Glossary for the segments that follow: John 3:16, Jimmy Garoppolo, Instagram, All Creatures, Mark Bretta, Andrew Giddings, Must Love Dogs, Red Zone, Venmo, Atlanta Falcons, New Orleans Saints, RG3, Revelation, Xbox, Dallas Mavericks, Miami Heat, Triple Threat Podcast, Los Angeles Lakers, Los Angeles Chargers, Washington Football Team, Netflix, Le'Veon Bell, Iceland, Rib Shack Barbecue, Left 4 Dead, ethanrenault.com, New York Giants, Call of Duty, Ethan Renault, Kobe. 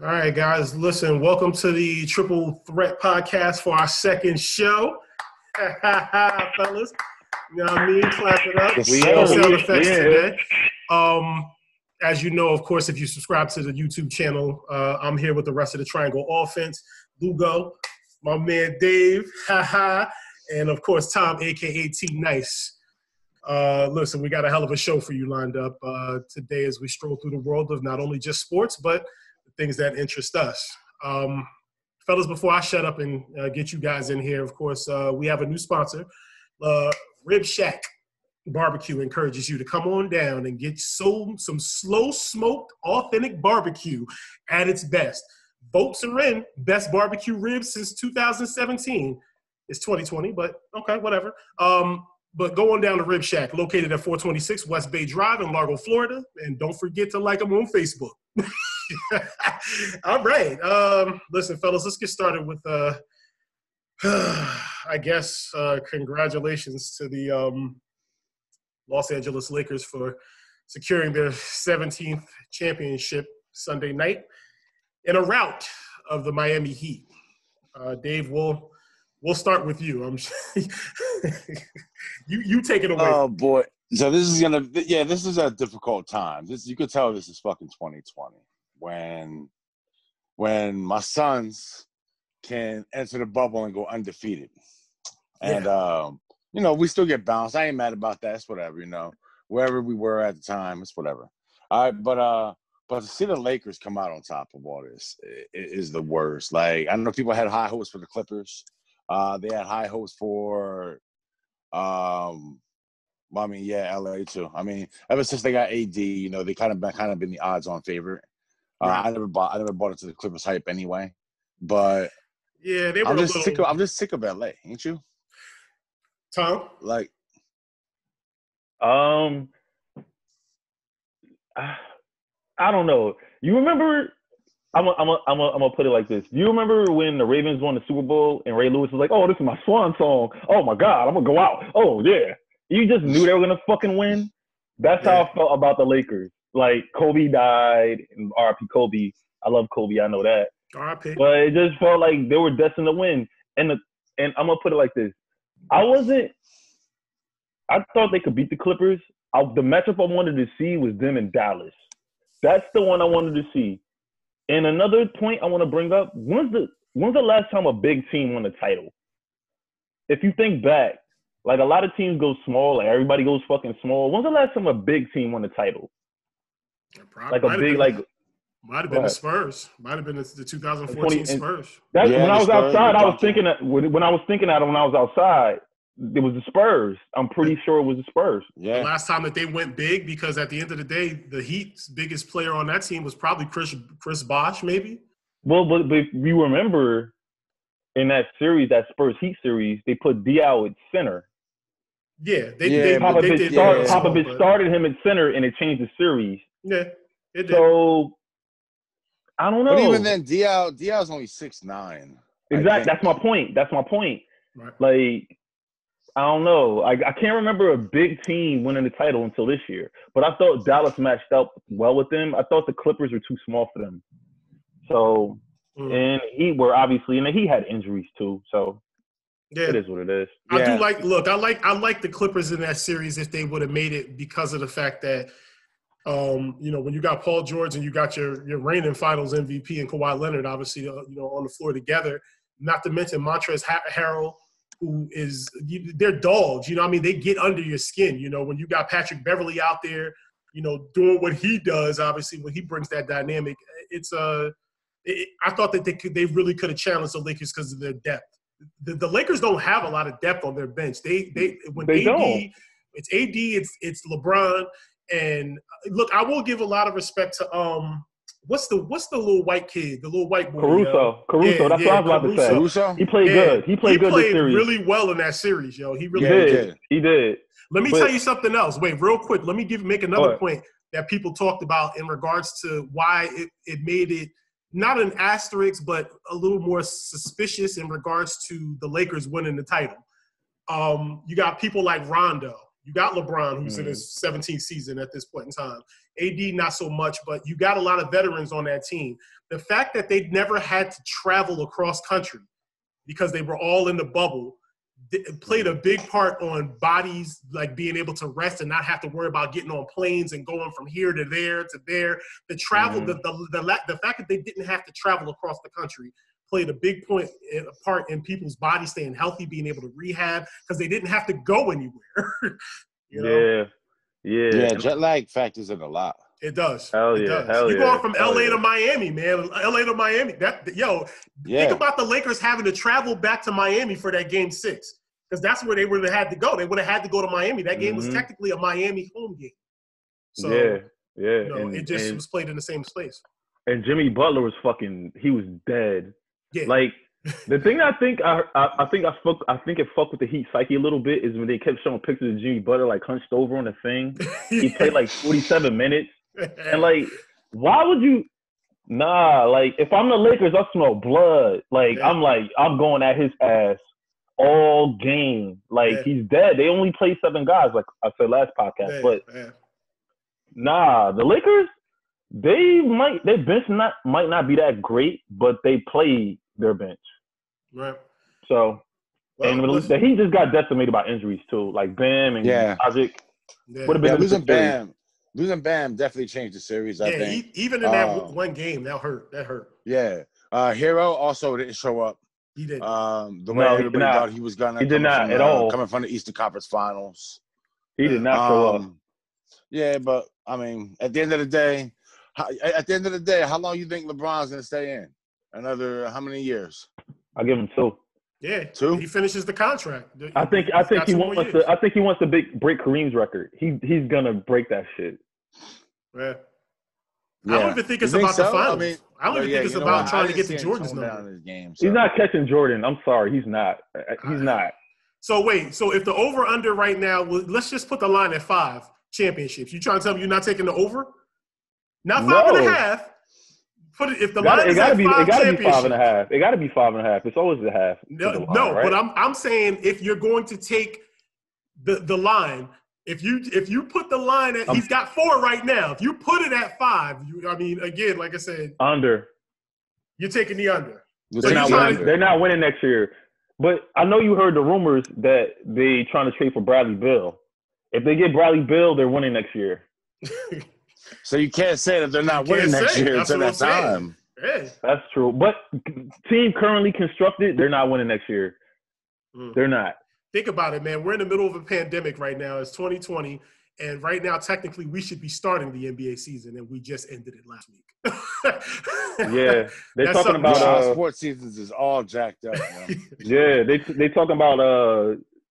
All right, guys, listen, welcome to the Triple Threat Podcast for our second show. Fellas, you know what I mean? Clap it up. Sound effects today. As you know, of course, if you subscribe to the YouTube channel, I'm here with the rest of the Triangle Offense. Lugo, my man Dave, and of course, Tom, a.k.a. T-Nice. Listen, we got a hell of a show for you lined up today as we stroll through the world of not only just sports, but things that interest us. Fellas, before I shut up and get you guys in here, of course, we have a new sponsor. Rib Shack Barbecue encourages you to come on down and get some slow-smoked, authentic barbecue at its best. Votes are in. Best barbecue ribs since 2017. It's 2020, but okay, whatever. But go on down to Rib Shack, located at 426 West Bay Drive in Largo, Florida. And don't forget to like them on Facebook. All right. Listen, fellas, let's get started with, I guess, congratulations to the Los Angeles Lakers for securing their 17th championship Sunday night in a rout of the Miami Heat. Dave, we'll start with you. I'm sure. You take it away. Oh, boy. So this is going to – yeah, this is a difficult time. This, you could tell this is fucking 2020. When my sons can enter the bubble and go undefeated. And, yeah. You know, we still get bounced. I ain't mad about that. It's whatever, you know. Wherever we were at the time, it's whatever. All right, but to see the Lakers come out on top of all this is the worst. Like, I know people had high hopes for the Clippers. They had high hopes for I mean, yeah, LA too. I mean, ever since they got AD, you know, they kind of been the odds-on favorite. Right. I never bought into the Clippers hype anyway. But yeah, they were I'm just sick of LA, ain't you, Tom? Like, I don't know. You remember? I'm gonna put it like this. You remember when the Ravens won the Super Bowl and Ray Lewis was like, "Oh, this is my swan song. Oh my God, I'm gonna go out. Oh yeah." You just knew they were gonna fucking win. That's how I felt about the Lakers. Like, Kobe died, and R.I.P. Kobe. I love Kobe. I know that. R.I.P. But it just felt like they were destined to win. And I'm gonna put it like this: I thought they could beat the Clippers. The matchup I wanted to see was them in Dallas. That's the one I wanted to see. And another point I want to bring up: when's the last time a big team won a title? If you think back. Like, a lot of teams go small. Like, everybody goes fucking small. When's the last time a big team won a title? Probably, like, a big, like... Might have been the Spurs. Might have been the 2014 Spurs. That's, yeah, when I was Spurs, outside, I was thinking that... When I was thinking that, when I was outside, it was the Spurs. I'm pretty sure it was the Spurs. Yeah. The last time that they went big, because at the end of the day, the Heat's biggest player on that team was probably Chris Bosh, maybe? Well, but if you remember, in that series, that Spurs-Heat series, they put Diaw at center. Yeah, Popovich started him at center, and it changed the series. Yeah, it did. So, I don't know. But even then, Diaw's only 6'9". Exactly. That's my point. Right. Like, I don't know. I can't remember a big team winning the title until this year. But I thought Dallas matched up well with them. I thought the Clippers were too small for them. So, and he were obviously, and he had injuries too. So. Yeah. It is what it is. Yeah. I do like – look, I like the Clippers in that series if they would have made it, because of the fact that, you know, when you got Paul George and you got your reigning finals MVP and Kawhi Leonard, obviously, you know, on the floor together, not to mention Montrezl Harrell, who is – they're dogs, you know what I mean? They get under your skin, you know, when you got Patrick Beverly out there, you know, doing what he does, obviously, when he brings that dynamic. It's I thought that they really could have challenged the Lakers because of their depth. The Lakers don't have a lot of depth on their bench. It's LeBron, and look, I will give a lot of respect to what's the little white kid, the little white boy, Caruso. Yeah, that's what I was about to say. Caruso, he played good. He played really well in that series, yo. He really did. He did. Let me tell you something else. Wait, real quick. Let me make another point that people talked about in regards to why it made it. Not an asterisk, but a little more suspicious in regards to the Lakers winning the title. You got people like Rondo. You got LeBron, who's in his 17th season at this point in time. AD, not so much, but you got a lot of veterans on that team. The fact that they'd never had to travel across country because they were all in the bubble played a big part on bodies, like being able to rest and not have to worry about getting on planes and going from here to there to there. The travel, the fact that they didn't have to travel across the country played a big part in people's bodies staying healthy, being able to rehab, because they didn't have to go anywhere. You know? Yeah, jet lag factors in a lot. It does. Hell yeah. You're going from LA to Miami, man. LA to Miami. Think about the Lakers having to travel back to Miami for that game 6, because that's where they would have had to go. They would have had to go to Miami. That game was technically a Miami home game. So, you know, it was played in the same space. And Jimmy Butler was he was dead. Yeah. Like, the thing I think it fucked with the Heat psyche a little bit is when they kept showing pictures of Jimmy Butler, like, hunched over on the thing. He played, like, 47 minutes. And, like, why would you – like, if I'm the Lakers, I smell blood. Like, I'm going at his ass all game. Like, he's dead. They only play 7 guys, like I said last podcast. The Lakers – their bench might not be that great, but they play their bench. Right. So, he just got decimated by injuries too, like Bam and Isaac. Yeah. Losing Bam definitely changed the series. I think even in that one game, that hurt. Yeah. Hero also didn't show up. He did. Everybody thought he was gonna. He did not at all. Coming from the Eastern Conference Finals. He did not show up. Yeah, but I mean, at the end of the day, how long you think LeBron's going to stay in? Another how many years? I give him 2. Yeah, 2. He finishes the contract. I think he wants to break Kareem's record. He's going to break that shit. Yeah. I don't even think it's about the finals. I mean, I don't even think it's about trying to get to Jordan's number. He's not catching Jordan. I'm sorry, he's not. He's not. So wait. So if the over/under right now, let's just put the line at 5 championships. You trying to tell me you're not taking the over? Not 5.5. Put it if the line is at 5. It gotta be 5.5. It gotta be 5.5. It's always a half. No, right? But I'm saying if you're going to take the line, if you put the line at he's got 4 right now. If you put it at 5, again, like I said, under. You're taking the under. They're not winning next year. But I know you heard the rumors that they trying to trade for Bradley Beal. If they get Bradley Beal, they're winning next year. So you can't say that they're not winning next year until that time. Yeah. That's true. But team currently constructed, they're not winning next year. Mm. They're not. Think about it, man. We're in the middle of a pandemic right now. It's 2020. And right now, technically, we should be starting the NBA season, and we just ended it last week. They're talking about sports seasons is all jacked up. Yeah, they talking about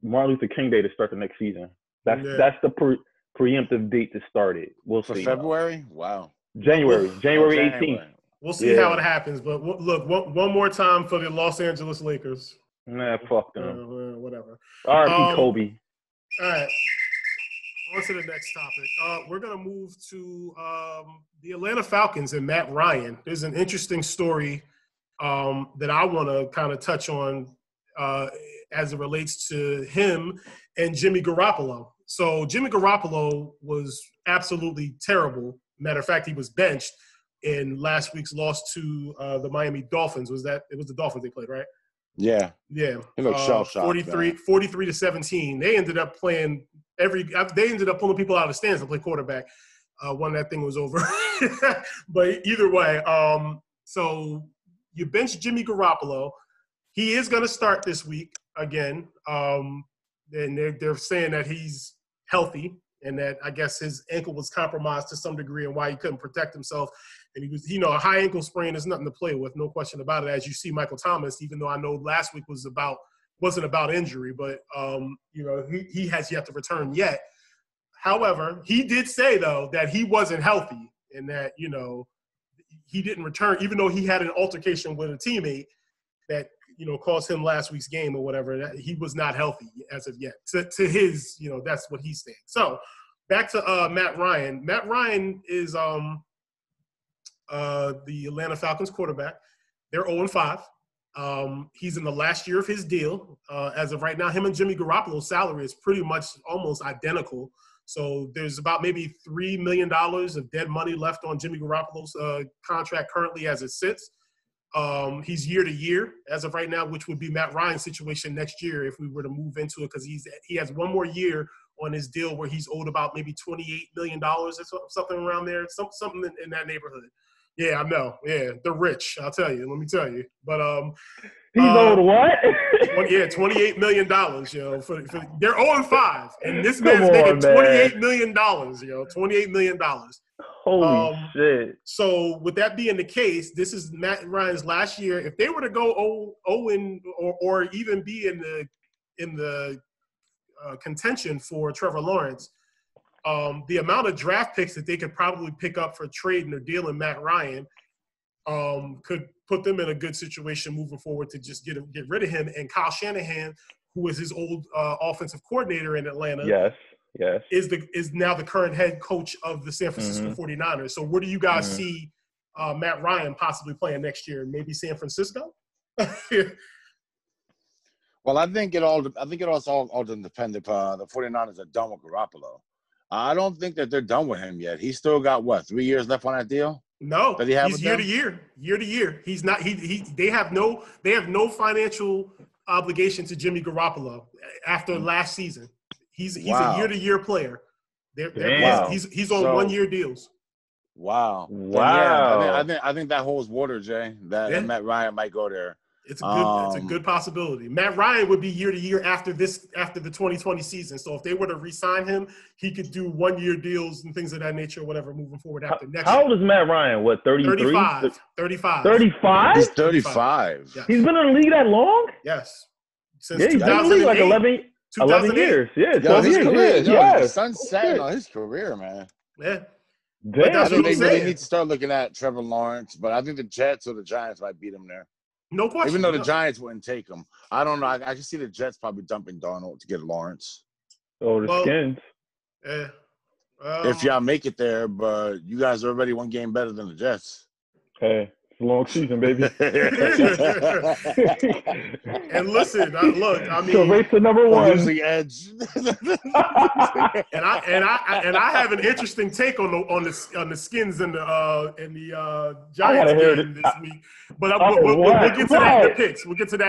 Martin Luther King Day to start the next season. That's the preemptive date to start it. We'll see. February? Wow. January 18th. We'll see how it happens. But look, one more time for the Los Angeles Lakers. Nah, fuck them. Whatever. R.I.P. Kobe. All right. On to the next topic. We're going to move to the Atlanta Falcons and Matt Ryan. There's an interesting story that I want to kind of touch on as it relates to him and Jimmy Garoppolo. So Jimmy Garoppolo was absolutely terrible. Matter of fact, he was benched in last week's loss to the Miami Dolphins. It was the Dolphins they played, right? Yeah. Yeah. He looked shell-shocked. 43-17. They ended up pulling people out of the stands to play quarterback when that thing was over. But either way, so you bench Jimmy Garoppolo. He is going to start this week again. And they're saying that he's healthy and that I guess his ankle was compromised to some degree and why he couldn't protect himself. And he was, a high ankle sprain is nothing to play with, no question about it. As you see, Michael Thomas, even though I know last week wasn't about injury, but he has yet to return yet. However, he did say though that he wasn't healthy and that he didn't return, even though he had an altercation with a teammate that caused him last week's game or whatever. That he was not healthy as of yet. To his, that's what he's saying. So back to Matt Ryan. Matt Ryan is the Atlanta Falcons quarterback. They're 0-5. He's in the last year of his deal. As of right now, him and Jimmy Garoppolo's salary is pretty much almost identical. So there's about maybe $3 million of dead money left on Jimmy Garoppolo's contract currently as it sits. He's year to year as of right now, which would be Matt Ryan's situation next year if we were to move into it, because he has one more year on his deal where he's owed about maybe $28 million or something around there, something in that neighborhood. Yeah, I know. Yeah, they're rich. I'll tell you. Let me tell you. But he's owed what? Yeah, $28 million. For they're 0-5, and this man's making $28 million. $28 million. Holy shit! So with that being the case, this is Matt Ryan's last year. If they were to go 0-0 or even be in the contention for Trevor Lawrence. The amount of draft picks that they could probably pick up for trading or dealing Matt Ryan could put them in a good situation moving forward to just get rid of him. And Kyle Shanahan, who was his old offensive coordinator in Atlanta, yes, is now the current head coach of the San Francisco 49ers. So where do you guys see Matt Ryan possibly playing next year? Maybe San Francisco? Well, I think it all depends upon the 49ers are done with Garoppolo. I don't think that they're done with him yet. He's still got, 3 years left on that deal? No, he's year to year. He's not. They have no financial obligation to Jimmy Garoppolo after last season. He's a year-to-year player. He's on one-year deals. Wow. Yeah, I think that holds water, Jay. That Matt Ryan might go there. It's a good possibility. Matt Ryan would be year to year after the 2020 season. So if they were to re-sign him, he could do 1 year deals and things of that nature or whatever moving forward after next year. How old is Matt Ryan? What, 33? 35. He's 35. Yes. He's been in the league that long? Yes. Since 2008. Like 11 years. Yeah, 12 years. The sun's setting on his career, man. Yeah. I think they really need to start looking at Trevor Lawrence, but I think the Jets or the Giants might beat him there. No question. Even though the Giants wouldn't take him. I don't know. I can see the Jets probably dumping Donald to get Lawrence. Oh, the Skins. Yeah. If y'all make it there, but you guys are already one game better than the Jets. Hey, it's a long season, baby. And listen, so race to number one. Usually edge. And I have an interesting take on the Skins and the Giants game this week. But we'll get to that in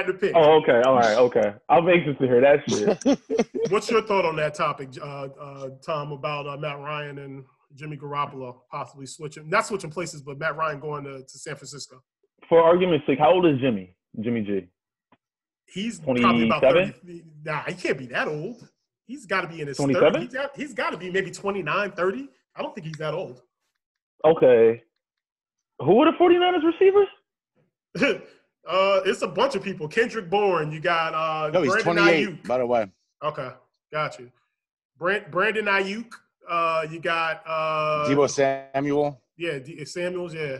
the picks. Oh, okay. All right. Okay. I'm anxious to hear that shit. What's your thought on that topic, Tom, about Matt Ryan and Jimmy Garoppolo possibly not switching places, but Matt Ryan going to San Francisco? For argument's sake, how old is Jimmy? Jimmy G. He's 27? Probably about 30. Nah, he can't be that old. He's got to be in his 30s. He's got to be maybe 29, 30. I don't think he's that old. Okay. Who are the 49ers receivers? It's a bunch of people. Kendrick Bourne. You got he's Brandon 28, Ayuk. By the way. Okay, got you. Brandon Ayuk. You got Deebo Samuel. Yeah, Samuels. Yeah.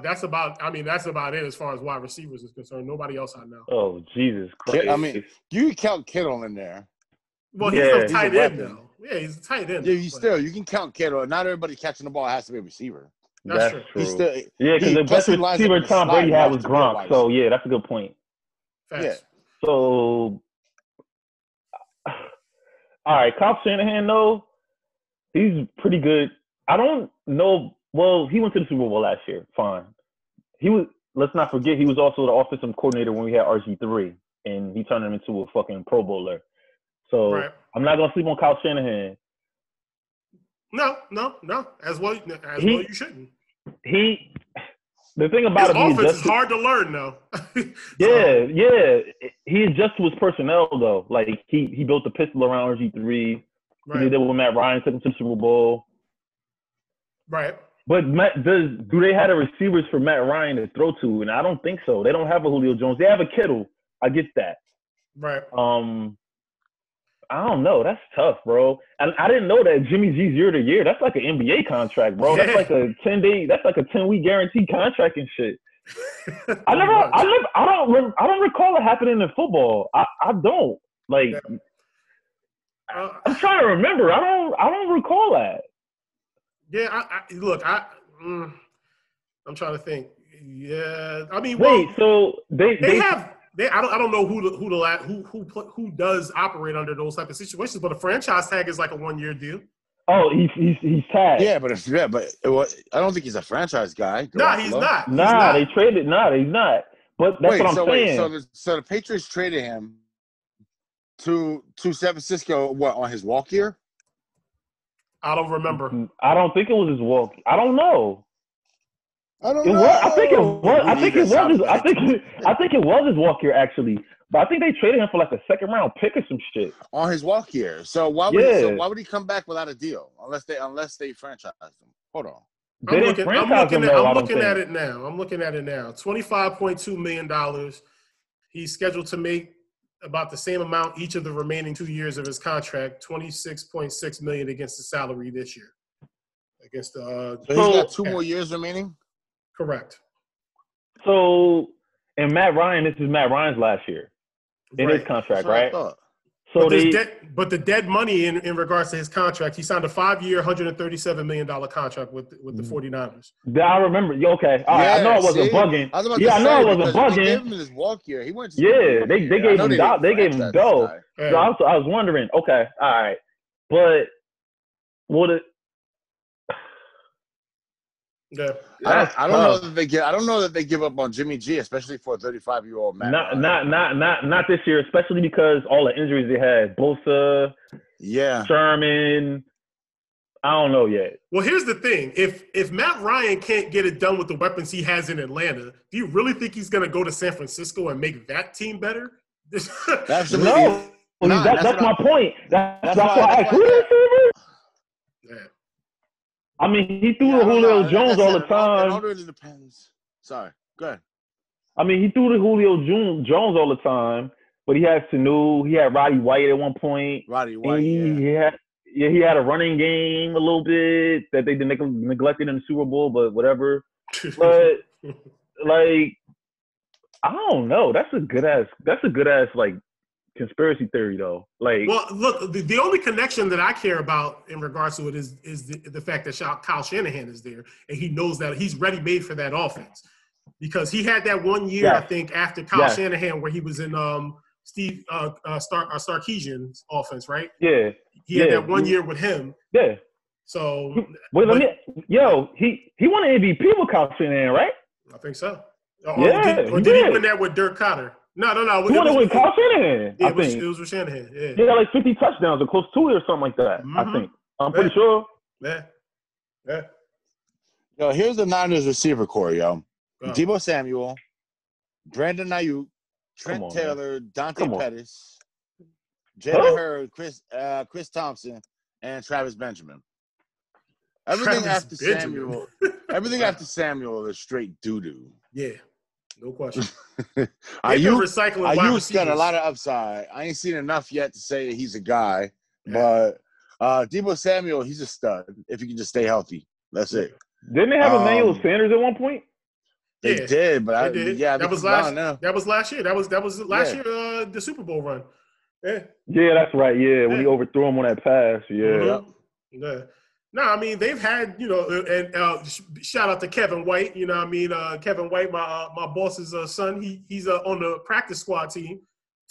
That's about it as far as wide receivers is concerned. Nobody else I know. Oh, Jesus Christ! I mean, you count Kittle in there. Well, he's a tight end though. Yeah, he's a tight end. Yeah, you can count Kittle. Not everybody catching the ball has to be a receiver. That's true. Because the best receiver Tom Brady had was Gronk. So yeah, that's a good point. Facts. Yeah. So. All right, Kyle Shanahan, though, he's pretty good. I don't know. Well, he went to the Super Bowl last year. Fine. Let's not forget, he was also the offensive coordinator when we had RG3, and he turned him into a fucking Pro Bowler. So right. I'm not going to sleep on Kyle Shanahan. No. As well, you shouldn't. The thing about his offense is hard to learn, though. Yeah. He adjusts to his personnel, though. Like, he built the pistol around RG3. Right. He did that with Matt Ryan, took him to the Super Bowl. Right. But do they have the receivers for Matt Ryan to throw to? And I don't think so. They don't have a Julio Jones. They have a Kittle. I get that. Right. I don't know. That's tough, bro. And I didn't know that Jimmy G's year to year. That's like an NBA contract, bro. Yeah. That's like a 10-day. That's like a 10-week guaranteed contract and shit. I don't recall it happening in football. I don't like. Yeah. I'm trying to remember. I don't recall that. Yeah. I'm trying to think. Yeah, I mean, wait. Well, so they have. I don't know who does operate under those type of situations, but a franchise tag is like a 1 year deal. Oh, he's tagged. Yeah, but I don't think he's a franchise guy. He's not. They traded. He's not. But that's what I'm saying. So the Patriots traded him to San Francisco. What, on his walk year? I don't remember. I don't think it was his walk. I don't know. I think it was his walk year, actually. But I think they traded him for like a second round pick or some shit on his walk year. So why would he come back without a deal unless they franchised him? Hold on. I'm looking at it now. $25.2 million. He's scheduled to make about the same amount each of the remaining 2 years of his contract, $26.6 million against the salary this year. So he's got two more years remaining? Correct. So, and Matt Ryan, this is Matt Ryan's last year in his contract, right? But the dead money in regards to his contract, he signed a 5-year, $137 million contract with the 49ers. I remember. Okay. I know I wasn't bugging. I gave him his walk year. He went to they gave him dough. Yeah. So I was wondering, okay, all right. But would it? Yeah. I don't know that they give up on Jimmy G, especially for a 35-year-old man. Not this year, especially because all the injuries they had. Bosa, Sherman. I don't know yet. Well, here's the thing: if Matt Ryan can't get it done with the weapons he has in Atlanta, do you really think he's going to go to San Francisco and make that team better? No. That's my point. That's why I agree. I mean, he threw to Julio Jones all the time. It all really depends. Sorry, go ahead. I mean, he threw to Julio Jones all the time, but he had Sanu. He had Roddy White at one point. He had a running game a little bit that they neglected in the Super Bowl, but whatever. But like, I don't know. That's a good ass like conspiracy theory, though. Like, well, look, the only connection that I care about in regards to it is the fact that Kyle Shanahan is there, and he knows that he's ready-made for that offense because he had that 1 year, I think, after Kyle Shanahan where he was in Steve Sarkisian's offense, right? Yeah, he had that 1 year with him. Yeah. So, he won an MVP with Kyle Shanahan, right? I think so. Or did he win that with Dirk Cotter? No. You want to win Kyle Shanahan? Yeah, it was with Shanahan. Yeah. He had like 50 touchdowns or close to it or something like that, I think. I'm pretty sure. Yeah. Yo, here's the Niners receiver core, yo. Oh. Deebo Samuel, Brandon Ayuk, Taylor, Dante Pettis, Jalen Hurd, Chris Thompson, and Travis Benjamin. Everything after Samuel is straight doo-doo. Yeah. No question. Ayuk's got a lot of upside. I ain't seen enough yet to say he's a guy, but Deebo Samuel, he's a stud if he can just stay healthy. That's it. Didn't they have Emmanuel Sanders at one point? They did. That was last year. That was last year. The Super Bowl run. Yeah, that's right. Yeah, when he overthrew him on that pass. Yeah. Mm-hmm. Yeah. No, I mean, they've had, shout out to Kevin White. You know what I mean? Kevin White, my boss's son, he's on the practice squad team.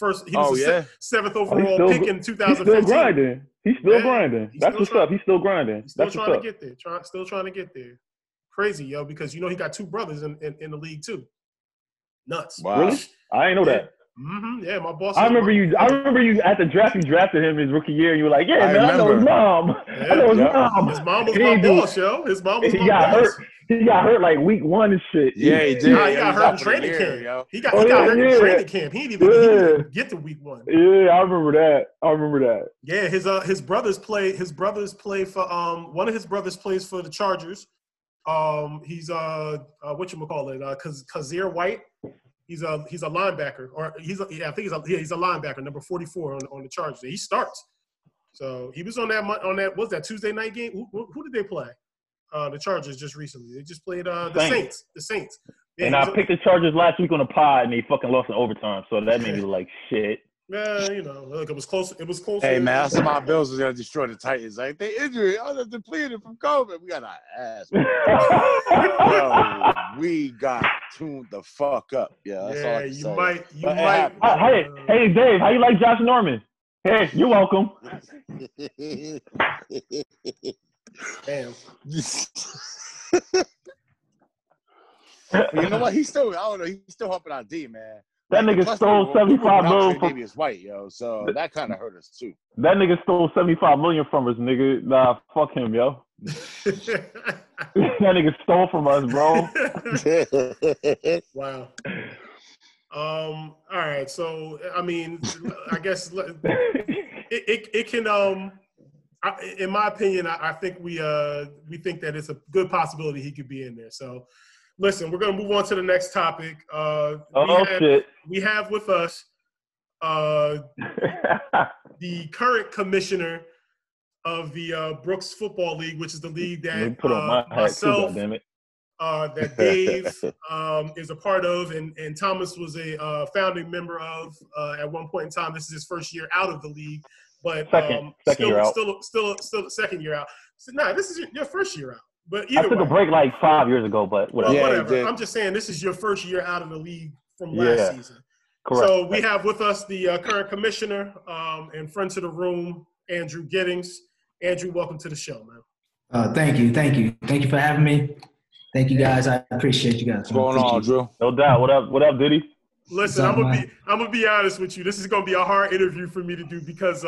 He was the seventh overall pick in 2015. He's still grinding. That's what's up. He's still grinding. He's still trying to get there. Crazy, yo, because, he got two brothers in the league, too. Nuts. Wow. Really? I ain't know that. Mm-hmm. Yeah, my boss. I remember you at the draft. You drafted him his rookie year. And you were like, I know his mom. His mom was my boss, yo. His mom was my boss. He got hurt like week one and shit. Yeah, he did. He got hurt in training camp. He got hurt in training camp. He didn't even get to week one. Yeah, I remember that. Yeah, one of his brothers plays for the Chargers. He's Kazir White. He's a linebacker, I think he's a linebacker, number 44 on the Chargers. He starts. So he was on that Tuesday night game. Who did they play? The Chargers just recently. They just played the Saints. Yeah, and I picked the Chargers last week on a pod, and they fucking lost in overtime. So that made me like shit. Man, look, it was close. Hey man, I said my Bills was gonna destroy the Titans. Like they injured, depleted from COVID. We got our ass. we got tuned the fuck up. Yeah, that's all I can say. Might. Hey, Dave, how you like Josh Norman? Hey, you're welcome. Damn. You know what? He's still, I don't know, he's still helping our D, man. That nigga stole $75 million from Davis White, yo. So that kind of hurt us too. That nigga stole $75 million from us, nigga. Nah, fuck him, yo. That nigga stole from us, bro. Wow. All right. So I mean, I guess it can. In my opinion, I think we think that it's a good possibility he could be in there. So. Listen, we're going to move on to the next topic. We have with us the current commissioner of the Brooks Football League, which is the league that that Dave is a part of, and Thomas was a founding member of at one point in time. This is his first year out of the league, but still second year out. So, this is your first year out. But I took a break like 5 years ago, but whatever. Well, whatever. I'm just saying this is your first year out of the league from last season. Correct. So we have with us the current commissioner and friend to the room, Andrew Giddings. Andrew, welcome to the show, man. Thank you. Thank you for having me. Thank you, guys. I appreciate you guys. What's going on, Drew? No doubt. What up, Diddy? Listen, I'm gonna be honest with you. This is gonna be a hard interview for me to do because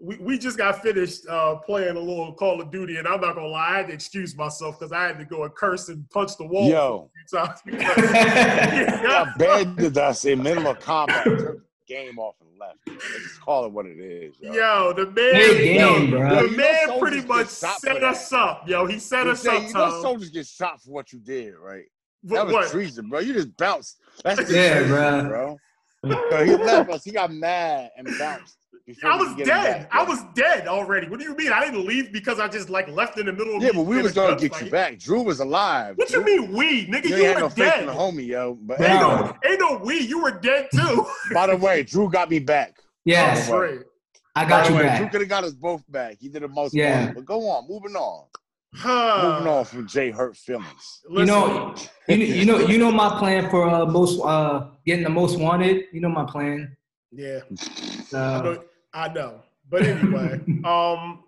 we just got finished playing a little Call of Duty, and I'm not gonna lie, I had to excuse myself because I had to go and curse and punch the wall. Yo, I begged us in minimal combat, took the game off and left. Let's just call it what it is. Yo, the man pretty much set us up. Yo, he set us up. You know, soldiers get shot for what you did, right? That was treason, bro. You just bounced. That's bro. So he left us. He got mad and bounced. I was dead already. What do you mean? I didn't leave because I just left in the middle of but we was going to get you back. Drew was alive. What you mean we? Nigga, you were no dead. The homie, yo. But, ain't no we. You were dead too. By the way, Drew got me back. Yes. I got you back. Drew could have got us both back. He did the most fun. But go on. Moving on. Moving on from Jay Hurt feelings. Listen. You know my plan for getting the most wanted. You know my plan. Yeah. I know. But anyway,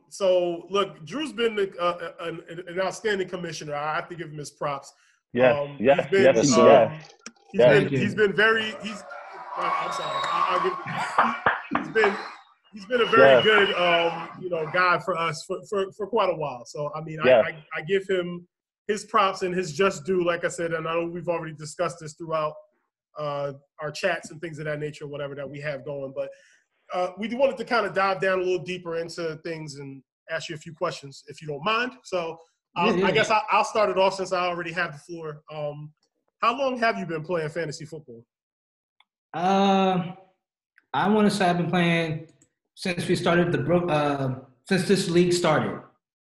so look, Drew's been an outstanding commissioner. I have to give him his props. Yeah. He's been a very good guy for us for quite a while. So I mean, I give him his props and his just due, like I said, and I know we've already discussed this throughout our chats and things of that nature, whatever that we have going, but we wanted to kind of dive down a little deeper into things and ask you a few questions, if you don't mind. So I guess I'll start it off since I already have the floor. How long have you been playing fantasy football? I want to say I've been playing since we started since this league started.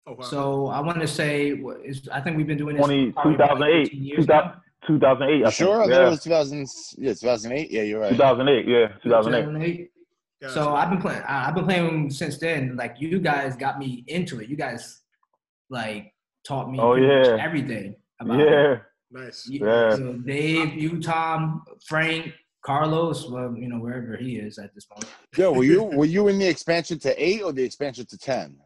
Oh, wow. So I want to say, I think we've been doing this 2008. I think it was 2008. Yeah, you're right. 2008. Gotcha. So I've been playing since then. Like, you guys got me into it. You guys taught me everything about it. Nice. So Dave, you, Tom, Frank, Carlos, well, wherever he is at this moment. Yo, were you in the expansion to 8 or the expansion to 10?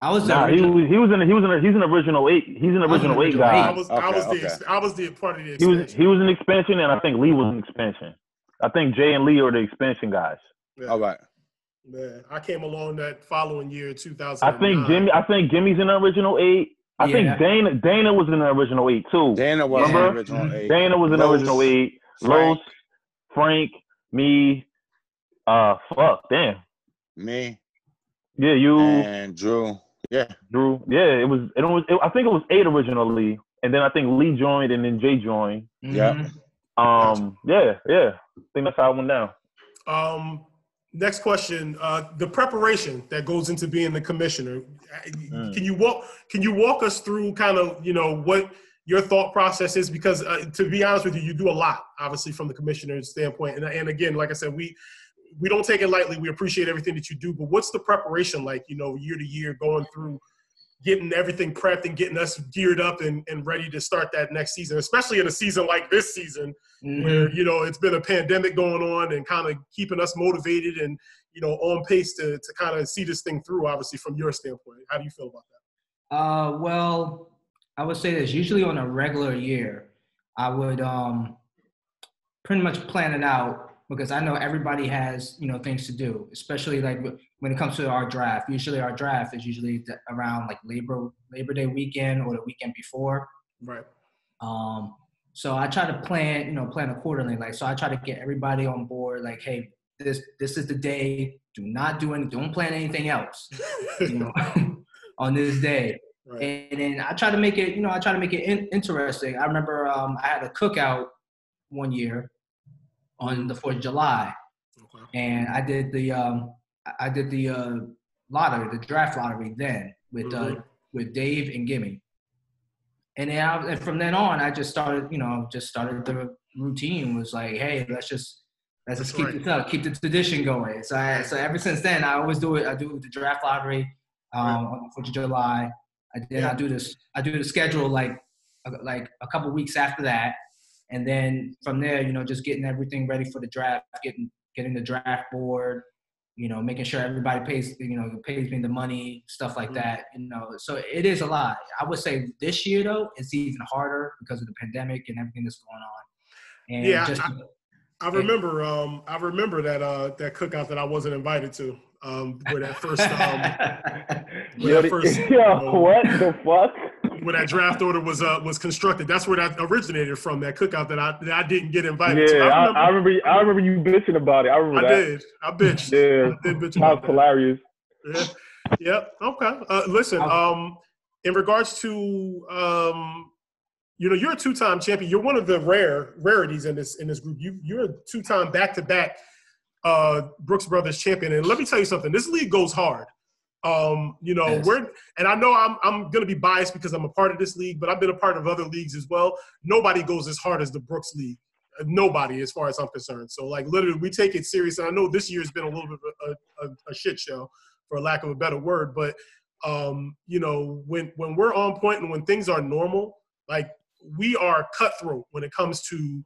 I was he's an original 8. He's an original 8 guy. I was the part of the expansion. He was an expansion, and I think Lee was an expansion. I think Jay and Lee are the expansion guys. Yeah. All right. Man, I came along that following year, 2009. I think Jimmy's in the original 8. I think Dana was in the original 8 too. Dana was in the original 8. Dana was in the original 8. Rose, Frank, me, me. Yeah, you and Drew. Yeah. Drew. Yeah, I think it was 8 originally, and then I think Lee joined and then Jay joined. Yeah. I think that's how it went down. Next question. The preparation that goes into being the commissioner. Can you walk us through kind of, what your thought process is? Because to be honest with you, you do a lot, obviously, from the commissioner's standpoint. And again, like I said, we don't take it lightly. We appreciate everything that you do, but what's the preparation like, year to year, going through getting everything prepped and getting us geared up and ready to start that next season, especially in a season like this season where, you know, it's been a pandemic going on and kind of keeping us motivated and, you know, on pace to kind of see this thing through, obviously, from your standpoint. How do you feel about that? Well, I would say this. Usually on a regular year, I would pretty much plan it out because I know everybody has, you know, things to do, especially like when it comes to our draft. Usually our draft is usually around like Labor Day weekend or the weekend before. Right. So I try to plan accordingly. Like, so I try to get everybody on board. Like, hey, this is the day. Do not do anything. Don't plan anything else, you know, on this day. Right. And then I try to make it, you know, interesting. I remember I had a cookout one year on the 4th of July. Okay. And I did the lottery, the draft lottery then with Dave and Gimme. And then from then on, I just started, you know, the routine was like, hey, let's keep it up, keep the tradition going. So ever since then, I always do it. I do the draft lottery on the 4th of July. I do the schedule like a couple weeks after that. And then from there, you know, just getting everything ready for the draft, getting the draft board, you know, making sure everybody pays me the money, stuff like that, you know. So it is a lot. I would say this year, though, it's even harder because of the pandemic and everything that's going on. And yeah, I remember that cookout that I wasn't invited to. What the fuck? Where that draft order was constructed. That's where that originated from, that cookout that I didn't get invited to. I remember you bitching about it. I bitched. Yeah. I did bitch about that. Hilarious. Yeah. Yep. Okay. Listen, in regards to you know, you're a two-time champion. You're one of the rarities in this group. You're a two-time back-to-back Brooks Brothers champion. And let me tell you something, this league goes hard. You know, yes. I know I'm going to be biased because I'm a part of this league, but I've been a part of other leagues as well. Nobody goes as hard as the Brooks League. Nobody, as far as I'm concerned. So, like, literally, we take it serious. And I know this year's been a little bit of a shit show, for lack of a better word. But, you know, when we're on point and when things are normal, like, we are cutthroat when it comes to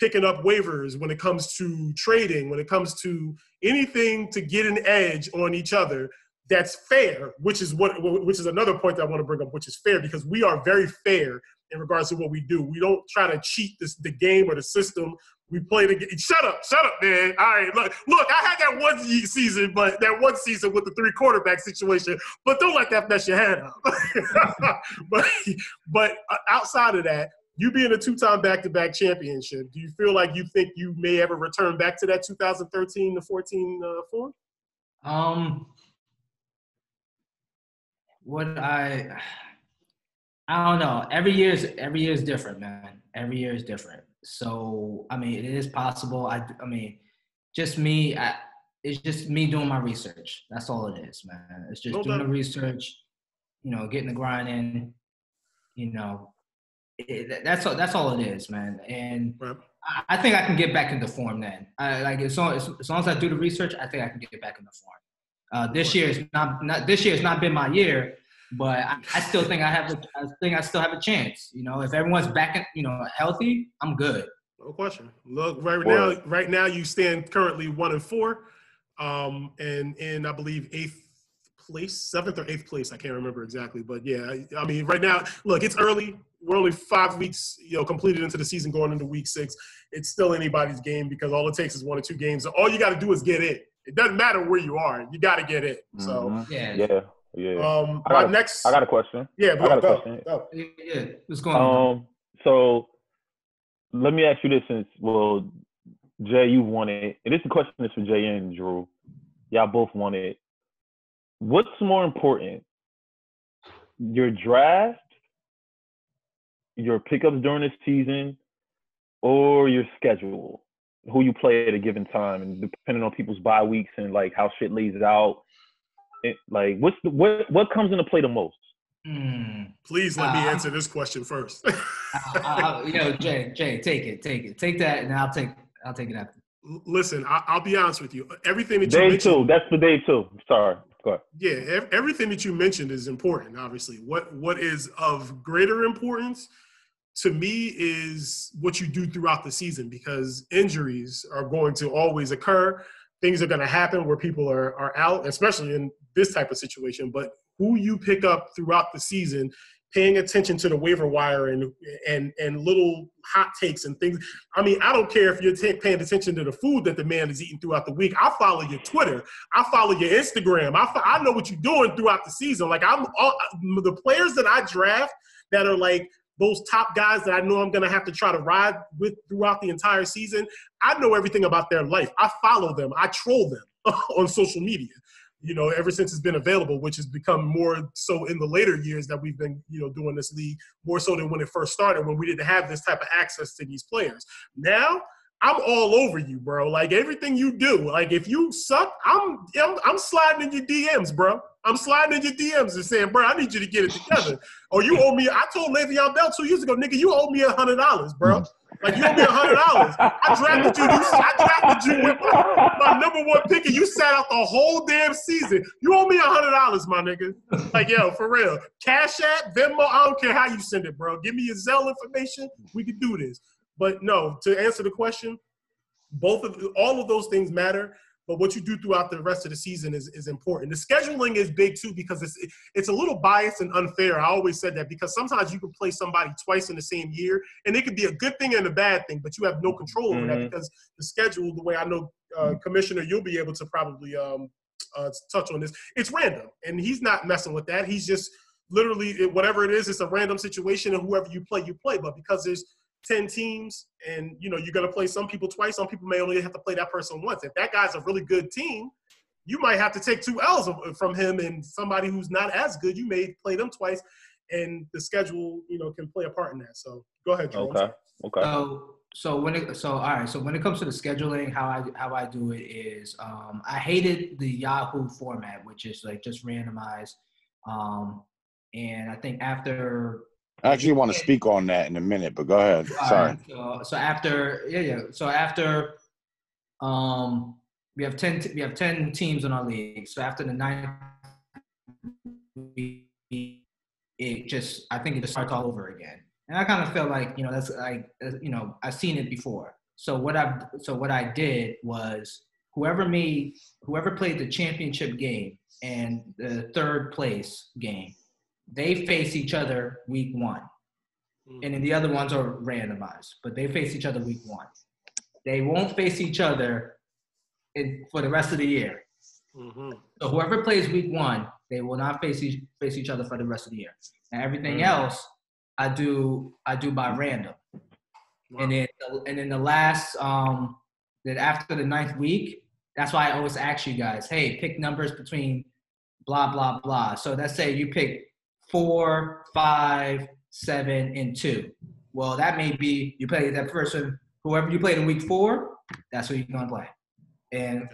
picking up waivers, when it comes to trading, when it comes to anything to get an edge on each other. That's fair, which is another point that I want to bring up, which is fair, because we are very fair in regards to what we do. We don't try to cheat the game or the system. We play the game. Shut up, man. All right, look, I had that one season with the three quarterback situation, but don't let that mess your head up. but outside of that, you being a two-time back-to-back championship, do you feel like you think you may ever return back to that 2013 to 14 form? I don't know. Every year is different, man. Every year is different. So, I mean, it is possible. It's just me doing my research. That's all it is, man. It's just doing the research, you know, getting the grind in, you know. That's all it is, man. And I think I can get back into form then. As long as I do the research, I think I can get back into form. This year has not been my year, but I still think I still have a chance. You know, if everyone's back, healthy, I'm good. No question. Look, right now you stand currently 1-4, and in I believe seventh or eighth place. I can't remember exactly, but yeah, I mean, right now, look, it's early. We're only 5 weeks, you know, completed into the season, going into week 6. It's still anybody's game because all it takes is 1 or 2 games. So all you got to do is get in. It doesn't matter where you are. You got to get in. So yeah. I got a question. Yeah, go. Yeah, what's going on? So let me ask you this, since Jay, you won it, and this question is for Jay and Drew. Y'all both won it. What's more important, your draft, your pickups during this season, or your schedule? Who you play at a given time, and depending on people's bye weeks and like how shit lays out, what comes into play the most? Please let me answer this question first. Jay, take it, take that, and I'll take it after. Listen, I'll be honest with you. Everything that you mentioned, day 2. That's for day 2. Sorry. Go ahead. Yeah, everything that you mentioned is important, obviously. What is of greater importance to me is what you do throughout the season, because injuries are going to always occur. Things are going to happen where people are out, especially in this type of situation. But who you pick up throughout the season, paying attention to the waiver wire and little hot takes and things. I mean, I don't care if you're paying attention to the food that the man is eating throughout the week. I follow your Twitter. I follow your Instagram. I know what you're doing throughout the season. Like, the players that I draft that are like those top guys that I know I'm going to have to try to ride with throughout the entire season, I know everything about their life. I follow them. I troll them on social media. You know, ever since it's been available, which has become more so in the later years that we've been, you know, doing this league, more so than when it first started, when we didn't have this type of access to these players. Now, I'm all over you, bro. Like, everything you do, like, if you suck, I'm sliding in your DMs, bro. I'm sliding in your DMs and saying, bro, I need you to get it together. Or you owe me – I told Le'Veon Bell 2 years ago, nigga, you owe me $100, bro. Like, you owe me $100. I drafted you with my number one pick, and you sat out the whole damn season. You owe me $100, my nigga. Like, yo, for real. Cash App, Venmo, I don't care how you send it, bro. Give me your Zelle information. We can do this. But, no, to answer the question, all of those things matter. But what you do throughout the rest of the season is important. The scheduling is big, too, because it's a little biased and unfair. I always said that, because sometimes you can play somebody twice in the same year, and it could be a good thing and a bad thing, but you have no control over that, because the schedule, the way I know, Commissioner, you'll be able to probably touch on this, it's random. And he's not messing with that. He's just literally, whatever it is, it's a random situation, and whoever you play, you play. But because there's 10 teams, and you know you're gonna play some people twice. Some people may only have to play that person once. If that guy's a really good team, you might have to take 2 L's from him, and somebody who's not as good, you may play them twice, and the schedule, you know, can play a part in that. So go ahead, Jerome. Okay. So when it comes to the scheduling, how I do it is I hated the Yahoo format, which is like just randomized, and I think after. I actually want to speak on that in a minute, but go ahead. Sorry. So after, we have ten teams in our league. So after the 9th week, I think it just starts all over again. And I kind of felt like, you know, that's like, you know, I've seen it before. So what I did was whoever played the championship game and the third place game, they face each other week one. And then the other ones are randomized, but they face each other week one. They won't face each other for the rest of the year. Mm-hmm. So whoever plays week one, they will not face each other for the rest of the year. And everything else I do by random. Wow. And then the last, that after the 9th week, that's why I always ask you guys, hey, pick numbers between blah, blah, blah. So let's say you pick 4, 5, 7, and 2. Well, that may be you play that person, whoever you played in week 4, that's who you're gonna play, and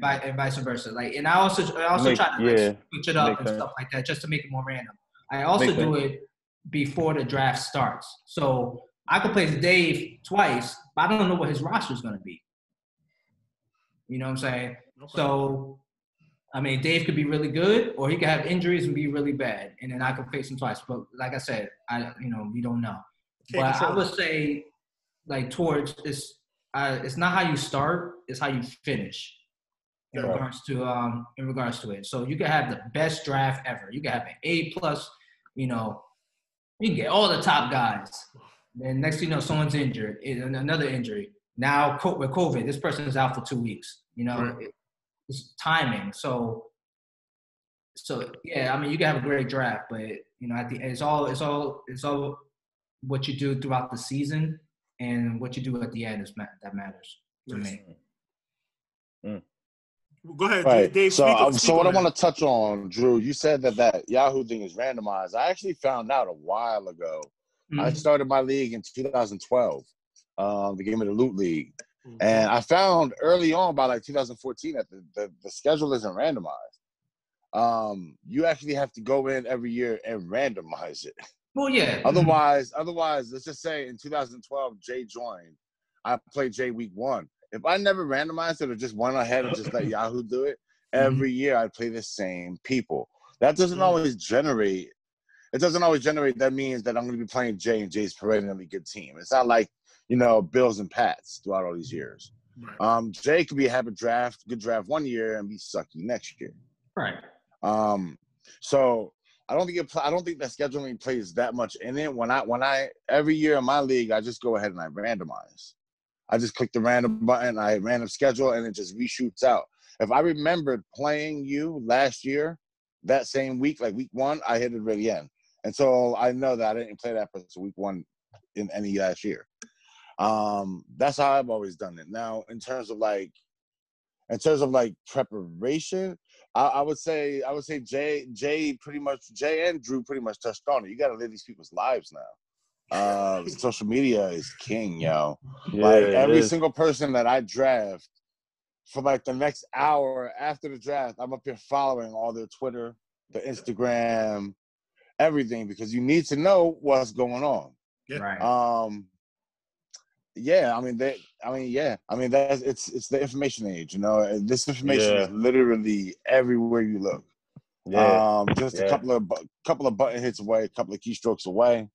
vice versa. Like, and I also try to switch it up and stuff like that just to make it more random. I also do it before the draft starts, so I could play Dave twice, but I don't know what his roster is gonna be. You know what I'm saying? Okay. So. I mean, Dave could be really good, or he could have injuries and be really bad, and then I could face him twice. But like I said, we don't know. But I would say, like, towards this, it's not how you start; it's how you finish. In regards to it, so you could have the best draft ever. You could have an A+. You know, you can get all the top guys. Then next thing you know, someone's injured, another injury. Now with COVID, this person is out for 2 weeks. You know. Right. It's timing, so yeah. I mean, you can have a great draft, but you know, at the end, it's all what you do throughout the season and what you do at the end is that matters to me. Mm. Well, go ahead, right. Dave. So what I want to touch on, Drew, you said that Yahoo thing is randomized. I actually found out a while ago. Mm-hmm. I started my league in 2012, the Game of the Loot League. Mm-hmm. And I found early on, by like 2014, that the schedule isn't randomized. You actually have to go in every year and randomize it. Well, yeah. Otherwise, let's just say in 2012, Jay joined. I played Jay week 1. If I never randomized it or just went ahead and just let Yahoo do it, Every year I play the same people. That doesn't always generate. It doesn't always generate. That means that I'm going to be playing Jay, and Jay's perennially good team. It's not like, you know, Bills and Pats throughout all these years. Right. Jay could be have a draft, good draft one year, and be sucky next year. Right. So I don't think that scheduling plays that much in it. When I every year in my league, I just go ahead and I randomize. I just click the random button, I random schedule, and it just reshoots out. If I remembered playing you last year, that same week, like week one, I hit it really in. And so I know that I didn't play that person week one in any last year. That's how I've always done it. Now, in terms of like preparation, I would say Jay and Drew pretty much touched on it. You got to live these people's lives now. Social media is king, yo. Yeah, like every single person that I draft for like the next hour after the draft, I'm up here following all their Twitter, their Instagram, everything, because you need to know what's going on. Yeah. Right. That's it's the information age, you know. This information is literally everywhere you look. Yeah. Just a couple of button hits away, a couple of keystrokes away.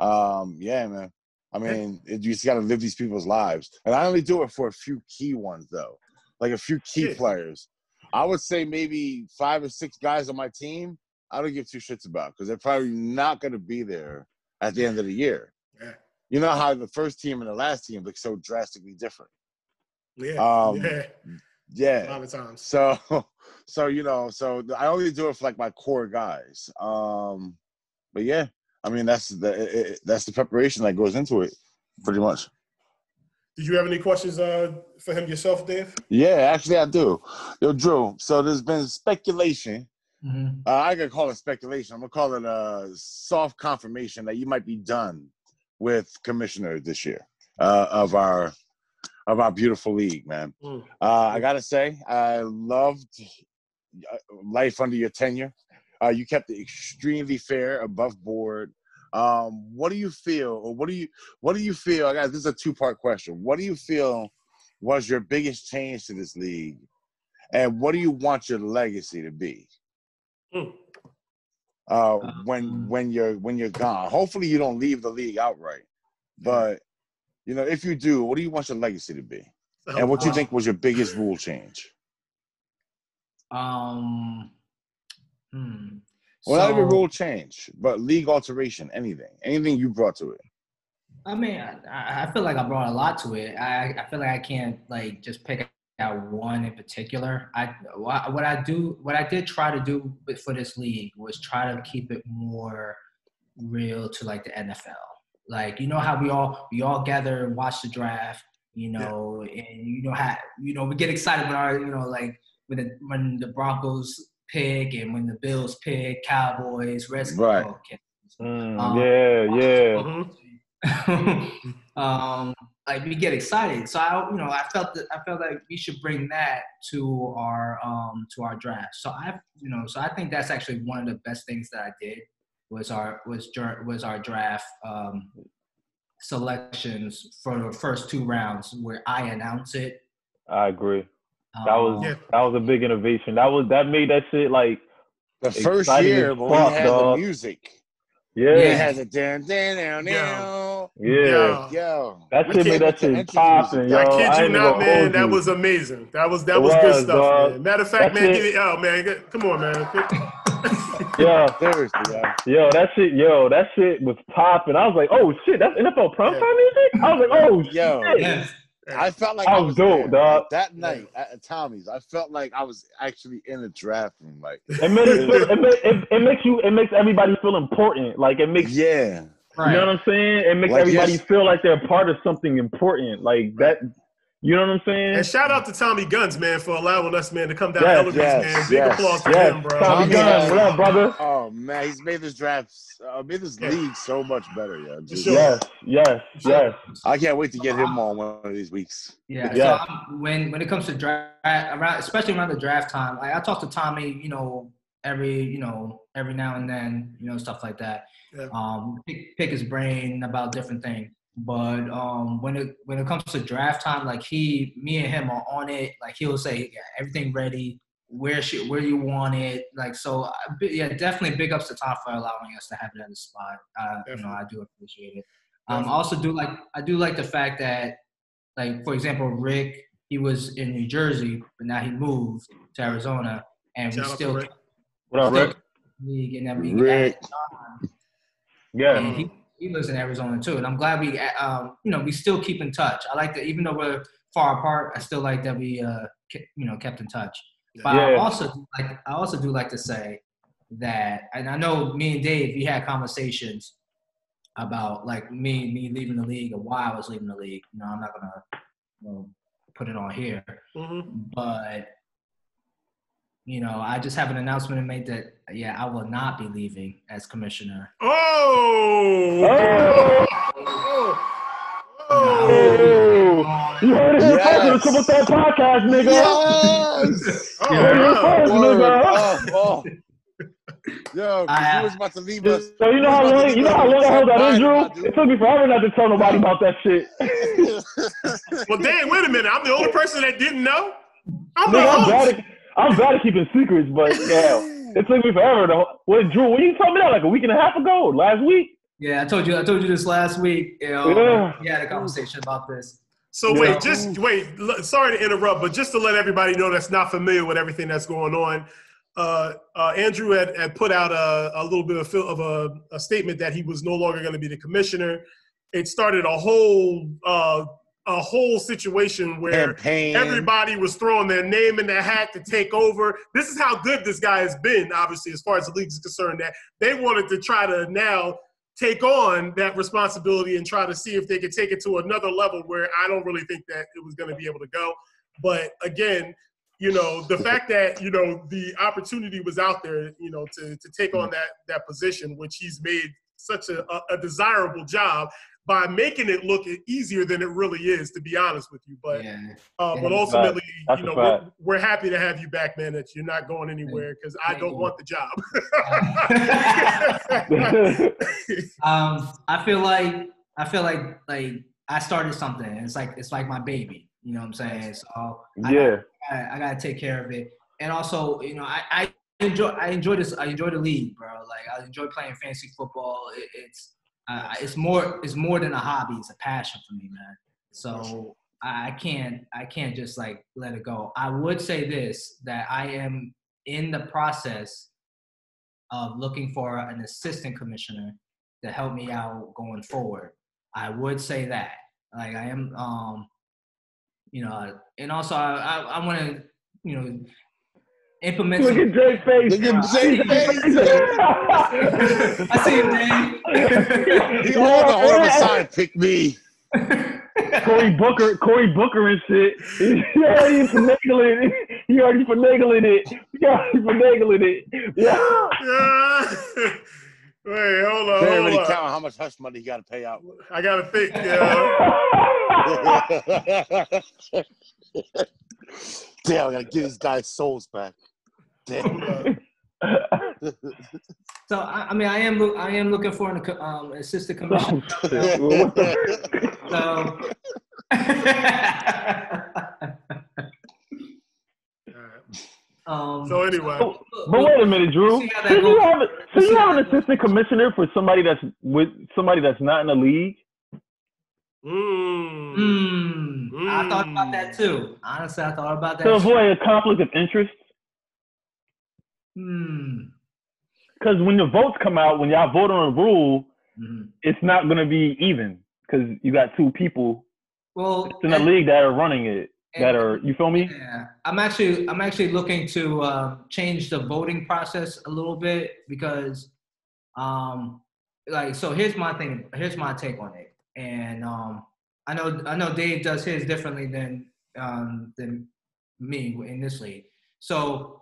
Man. I mean, you just got to live these people's lives. And I only do it for a few key ones, though. Like a few key players. I would say maybe 5 or 6 guys on my team I don't give two shits about, because they're probably not going to be there at the end of the year. Yeah. You know how the first team and the last team look so drastically different. Yeah. A lot of times. So I only do it for, like, my core guys. I mean, that's the preparation that goes into it, pretty much. Did you have any questions for him yourself, Dave? Yeah, actually, I do. Yo, Drew, so there's been speculation. Mm-hmm. I could call it speculation. I'm going to call it a soft confirmation that you might be done with commissioner this year of our beautiful league, man. Mm. I got to say, I loved life under your tenure. You kept it extremely fair, above board. What do you feel? Guys, this is a two-part question. What do you feel was your biggest change to this league, and what do you want your legacy to be when you're gone? Hopefully, you don't leave the league outright. But you know, if you do, what do you want your legacy to be, and what do you think was your biggest rule change? Well, not even rule change, but league alteration, anything you brought to it. I mean, I feel like I brought a lot to it. I feel like I can't like just pick out one in particular. What I did try to do for this league was try to keep it more real to like the NFL. Like, you know how we all gather and watch the draft, you know, and you know how, you know, we get excited when our, you know, like when the Broncos pick and when the Bills pick, Cowboys, Redskins. Right. Okay. Like we get excited. So I felt like we should bring that to our draft. So I think that's actually one of the best things that I did was our draft selections for the first 2 rounds where I announced it. I agree. That was a big innovation. That made that shit like the first year we had the music. Yeah, it has a down. Yo. That shit made that shit popping, yo. I kid you not, man. That was amazing. That was good stuff, dog. Man. Matter of fact, man, give it out, man. Come on, man. Yeah, seriously, yo. That shit was popping. I was like, oh shit, that's NFL prime time music. I was like, oh shit. Yeah. I felt like I was dope, dog. That night at Tommy's, I felt like I was actually in the draft room. Like it makes everybody feel important. Like it makes you know what I'm saying. It makes everybody feel like they're part of something important. Like that, you know what I'm saying. And shout out to Tommy Guns, man, for allowing us, man, to come down elements, man. Big applause to him, bro. Tommy Guns, what up, brother? Oh man, he's made this league so much better, yeah. Sure. Yes. I can't wait to get him on one of these weeks. Yeah. So when it comes to draft, especially around the draft time, like I talk to Tommy, you know, every now and then, you know, stuff like that. Yeah. Pick his brain about different things. But when it comes to draft time, like me and him are on it. Like he'll say, yeah, everything ready. where you want it. Like, so yeah, definitely big ups to Top for allowing us to have it at the spot. You know, I do appreciate it. Also I do like the fact that, like, for example, Rick, he was in New Jersey, but now he moved to Arizona, and we still what up, Rick? League and everything. Rick. Yeah. And he lives in Arizona too, and I'm glad we, you know, we still keep in touch. I like that, even though we're far apart, I still like that we, you know, kept in touch. But yeah. I also do like to say that, and I know me and Dave, we had conversations about, like, me leaving the league, or why I was leaving the league. You know, I'm not gonna, you know, put it on here, but you know, I just have an announcement to make that, yeah, I will not be leaving as commissioner. Oh! You heard it here first on the Triple Threat Podcast, nigga. Yes. You heard it first, nigga. Oh. Yo, he was about to leave us. So you know how long I held that in, Drew? It took me forever not to tell nobody about that shit. Well, damn, wait a minute. I'm the only person that didn't know? I'm bad at keeping secrets, but damn, it took me forever. Drew, when you told me that, like a week and a half ago, last week? Yeah, I told you this last week. You know, we had a conversation about this. So sorry to interrupt, but just to let everybody know that's not familiar with everything that's going on, Andrew had put out a little bit of a statement that he was no longer going to be the commissioner. It started a whole situation where everybody was throwing their name in their hat to take over. This is how good this guy has been, obviously, as far as the league is concerned, that they wanted to try to now take on that responsibility and try to see if they could take it to another level, where I don't really think that it was going to be able to go. But again, you know, the fact that, you know, the opportunity was out there, you know, to take on that position, which he's made such a desirable job by making it look easier than it really is, to be honest with you. But but ultimately, you know, we're happy to have you back, man, that you're not going anywhere, because I don't want the job. I feel like I started something, and it's like my baby. You know what I'm saying? So I gotta take care of it. And also, you know, I enjoy the league, bro. Like, I enjoy playing fantasy football. It's more than a hobby. It's a passion for me, man. So I can't just, like, let it go. I would say this, that I am in the process of looking for an assistant commissioner to help me out going forward. I would say that, like, I am, you know, and also I want to, you know, implement. Look at Jay's face. I see him, man. He hold on side. Pick me. Corey Booker and shit. He already finagling it. Yeah. Wait, hold on. They already count how much hush money you got to pay out. I got to think. Damn, I got to give this guy's souls back. Damn. So, I mean, I am looking for an assistant commissioner. So. So anyway. But wait a minute, Drew. So you have an assistant commissioner for somebody that's not in the league? I thought about that too. Honestly, I thought about that. To avoid a conflict of interest? Because when the votes come out, when y'all vote on a rule, it's not going to be even, because you got two people in the league that are running it. You feel me? Yeah, I'm actually looking to change the voting process a little bit, because, like, so here's my thing. Here's my take on it. And I know Dave does his differently than me in this league. So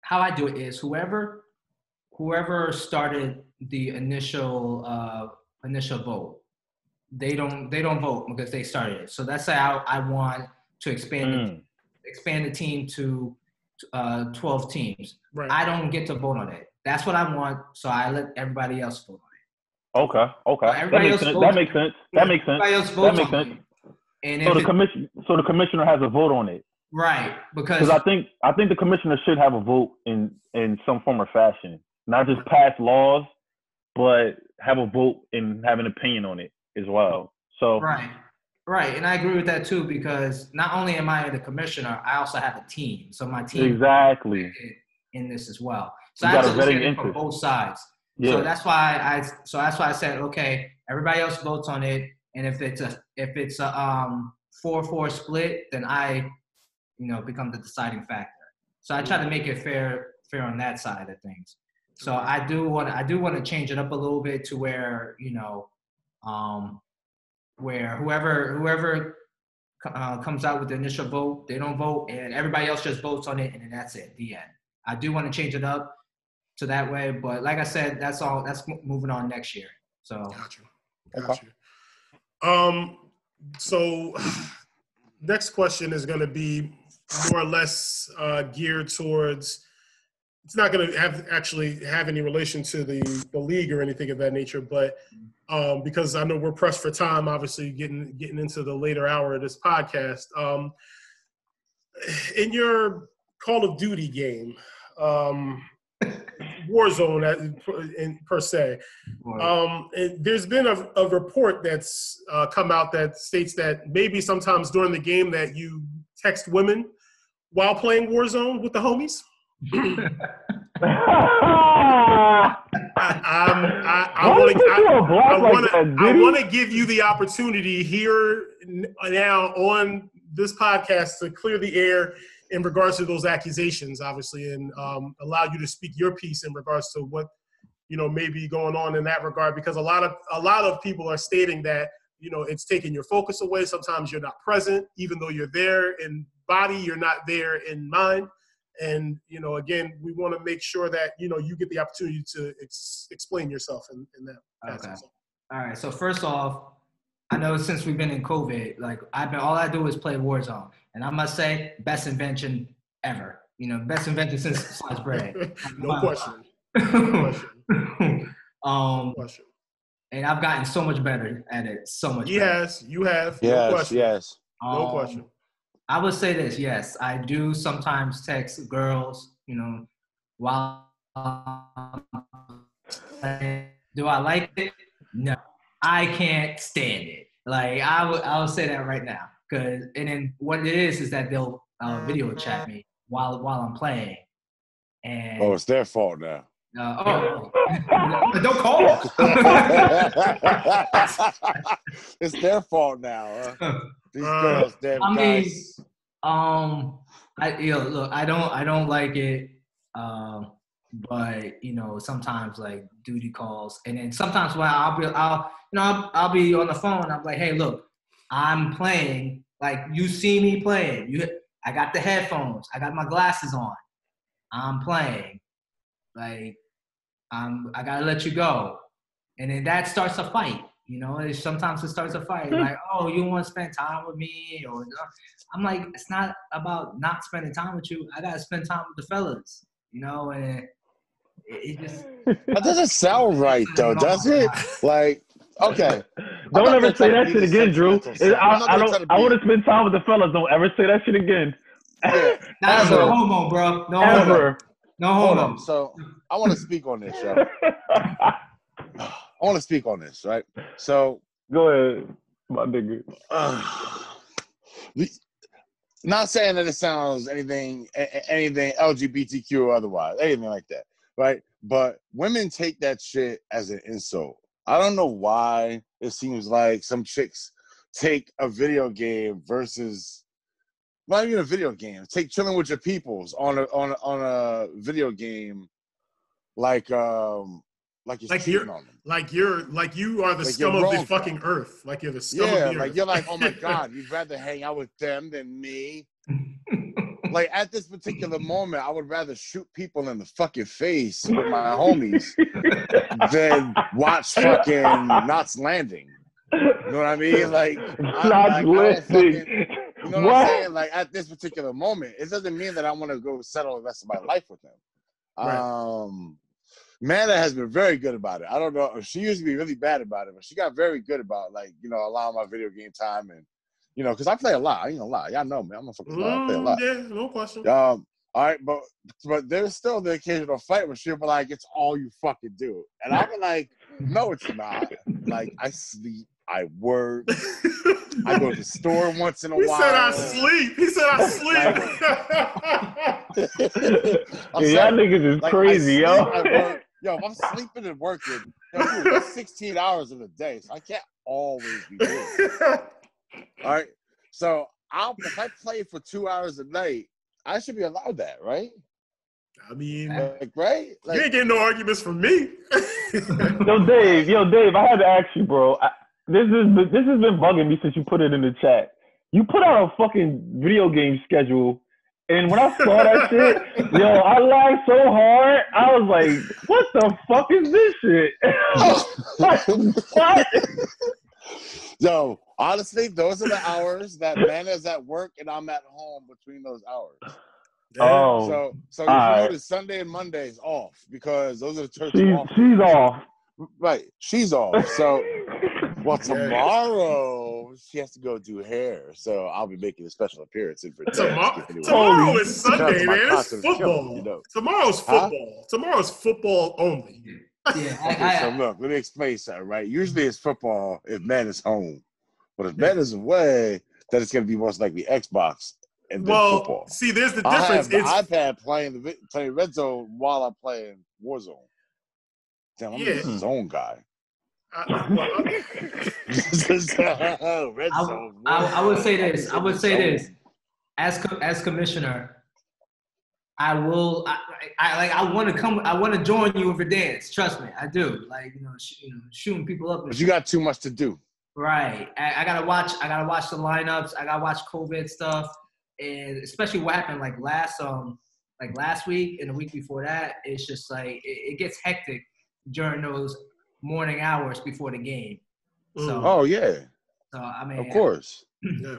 how I do it is whoever started the initial vote, they don't vote because they started it. So that's how I want to expand the team to 12 teams. Right. I don't get to vote on it. That's what I want. So I let everybody else vote on it. Okay. That makes sense. And so the commissioner has a vote on it. Right. Because I think the commissioner should have a vote in some form or fashion. Not just pass laws, but have a vote and have an opinion on it as well. So Right. And I agree with that too, because not only am I the commissioner, I also have a team. So my team exactly in this as well. So I have to from both sides. Yeah. So that's why I said, okay, everybody else votes on it. And if it's a 4-4 split, then I, become the deciding factor. So I try to make it fair on that side of things. So I do want to change it up a little bit to where, where whoever comes out with the initial vote, they don't vote, and everybody else just votes on it, and then that's it, the end. I do want to change it up to that way, but like I said, that's all. That's moving on next year. So Gotcha. So next question is going to be more or less geared towards. It's not going to have any relation to the league or anything of that nature, but because I know we're pressed for time, obviously getting into the later hour of this podcast. In your Call of Duty game, Warzone per se, there's been a report that's come out that states that maybe sometimes during the game that you text women while playing Warzone with the homies. I want to give you the opportunity here now on this podcast to clear the air in regards to those accusations, obviously, and allow you to speak your piece in regards to what may be going on in that regard, because a lot of people are stating that it's taking your focus away. Sometimes you're not present, even though you're there in body, you're not there in mind. And, again, we want to make sure that, you get the opportunity to explain yourself in that. Okay. All right. So first off, I know since we've been in COVID, all I do is play Warzone. And I must say, best invention ever. Best invention since sliced bread. No question. And I've gotten so much better at it. So much better. You have. Yes, no question. Yes. No question. I would say this, yes, I do sometimes text girls, while do I like it? No, I can't stand it. I would say that right now, and then what it is that they'll video chat me while I'm playing. And it's their fault now. Don't call them. It's their fault now. Huh? These girls, I don't like it, but sometimes duty calls, and then sometimes when I'll be on the phone, I'm like, hey, look, I'm playing, you see me playing, I got the headphones, I got my glasses on, I'm playing, I gotta let you go, and then that starts a fight. Sometimes it starts a fight. You want to spend time with me? Or I'm like, it's not about not spending time with you. I got to spend time with the fellas, and it just... That doesn't sound right, though, does it? Okay. Don't ever say that shit again, Drew. I want to spend time with the fellas. Don't ever say that shit again. That's a homo, bro. No homo. No homo. So I want to speak on this, yo. I want to speak on this, right? So go ahead, my nigga. Not saying that it sounds anything LGBTQ or otherwise, anything like that, right? But women take that shit as an insult. I don't know why it seems like some chicks take a video game versus not even a video game. Take chilling with your peoples on a video game, you are the scum of the fucking earth. Like you're the scum of the earth. You're like, oh my God, you'd rather hang out with them than me. At this particular moment, I would rather shoot people in the fucking face with my homies than watch fucking Knots Landing. You know what I mean? You know what I'm saying? At this particular moment, it doesn't mean that I want to go settle the rest of my life with them. Right. Manna has been very good about it. I don't know. She used to be really bad about it, but she got very good about allowing my video game time and you know, because I play a lot. I ain't gonna lie. Y'all know me. I'm a fucking player. I play a lot. Yeah, no question. All right, but there's still the occasional fight where she'll be like, it's all you fucking do. And I'll be like, no, it's not. Like, I sleep. I work. I go to the store once in a while. He said I sleep. He said I sleep. Y'all niggas is like, crazy, yo. Yo, if I'm sleeping and working, it's 16 hours in a day, so I can't always be doing. All right? So if I play for 2 hours a night, I should be allowed that, right? I mean, like, right? Like, you ain't getting no arguments from me. Yo, Dave, I had to ask you, bro. This has been bugging me since you put it in the chat. You put out a fucking video game schedule, and when I saw that shit, yo, I laughed so hard. I was like, what the fuck is this shit? What? Yo, honestly, those are the hours that man is at work and I'm at home between those hours. Damn. Oh. So you notice Sunday and Monday is off because those are the church off. She's off. Right. She's off. So... Well, tomorrow she has to go do hair, so I'll be making a special appearance in Virginia. Tomorrow is Sunday, man. It's football. Tomorrow's football. Huh? Tomorrow's football only. Yeah. Okay, so look, let me explain something, right? Usually it's football if man is home. But if man is away, then it's going to be most likely Xbox and then football. See, there's the difference. I've had playing Red Zone while I'm playing Warzone. Damn, I'm a zone guy. I would say this. As commissioner, I want to come. I want to join you in Verdance. Trust me, I do. Like, you know, shooting people up. But you got too much to do. Right. I gotta watch. I gotta watch the lineups. I gotta watch COVID stuff, and especially what happened like last week and the week before that. It's just like it gets hectic during those morning hours before the game. So, So I mean, of course. Yeah.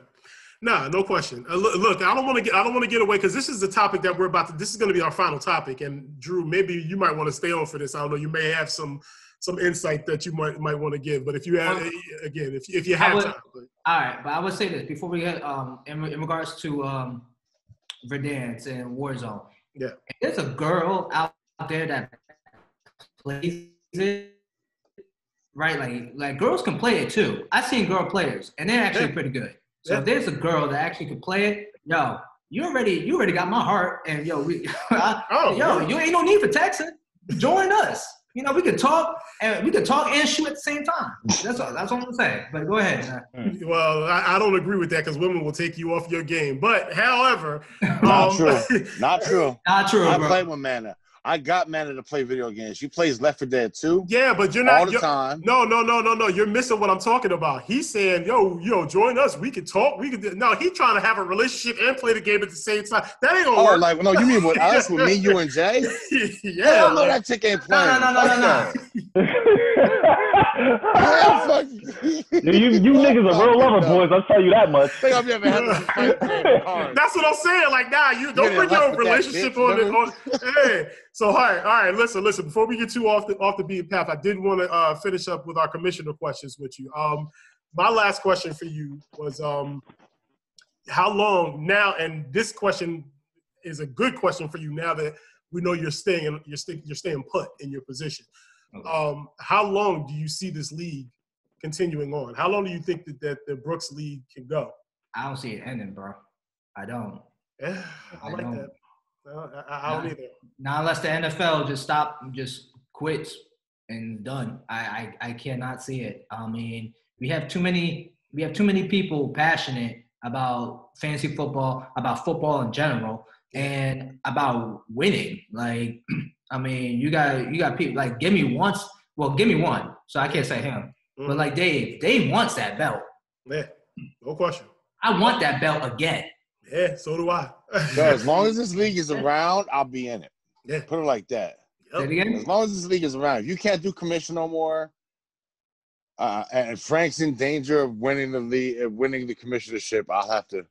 Nah, no question. Look, I don't want to get away because this is the topic that we're about to. This is going to be our final topic. And Drew, maybe you might want to stay on for this. I don't know. You may have some insight that you might want to give. But if you have, again, if you have time. But. All right, but I would say this before we get in regards to Verdance and Warzone. Yeah, if there's a girl out there that plays it. Right, like girls can play it too. I've seen girl players, and they're actually pretty good. So if there's a girl that actually can play it, yo, you already got my heart, and yo, you ain't no need for texting. Join us. You know, we could talk and shoot at the same time. That's all I'm saying. But go ahead. Well, I don't agree with that because women will take you off your game. But however, not true. I play with Manna. I got Manna to play video games. She plays Left 4 Dead 2. Yeah, but you're not all the time. No. You're missing what I'm talking about. He's saying, yo, join us. We can talk. We can. No, he's trying to have a relationship and play the game at the same time. That ain't gonna work. Like no, you mean with us, with me, you, and Jay? Yeah. Hell no, that chick ain't playing. No. You niggas are real lover boys. I'll tell you that much. I think I've never had this. That's what I'm saying. Like, nah, you don't put your own relationship on it. Hey. So, all right. Listen. Before we get too off the beaten path, I did want to finish up with our commissioner questions with you. My last question for you was, how long now? And this question is a good question for you now that we know you're staying put in your position. How long do you see this league continuing on? How long do you think that the Brooks League can go? I don't see it ending, bro. I don't. Yeah, I don't. That. No, I don't either. Not unless the NFL just quits and done. I cannot see it. I mean, we have too many people passionate about fantasy football, about football in general, and about winning. Like, I mean, you got people like give me one. So I can't say him, but like Dave wants that belt. Yeah, no question. I want that belt again. Yeah, so do I. So as long as this league is around, I'll be in it. Yeah. Put it like that. Yep. As long as this league is around. If you can't do commission no more, and Frank's in danger of winning the league, winning the commissionership, I'll have to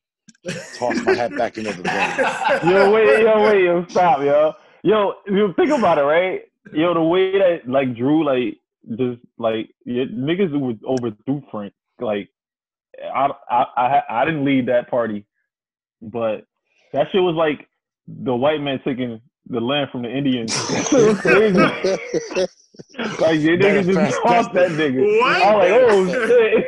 toss my hat back into the game. Yo, wait, stop, yo. Yo, think about it, right? Yo, the way that, like, Drew, like, just, like, niggas would overdo Frank, like, I didn't lead that party, but that shit was like the white man taking the land from the Indians. Like your niggas just cost that nigga. What? I'm like, oh shit.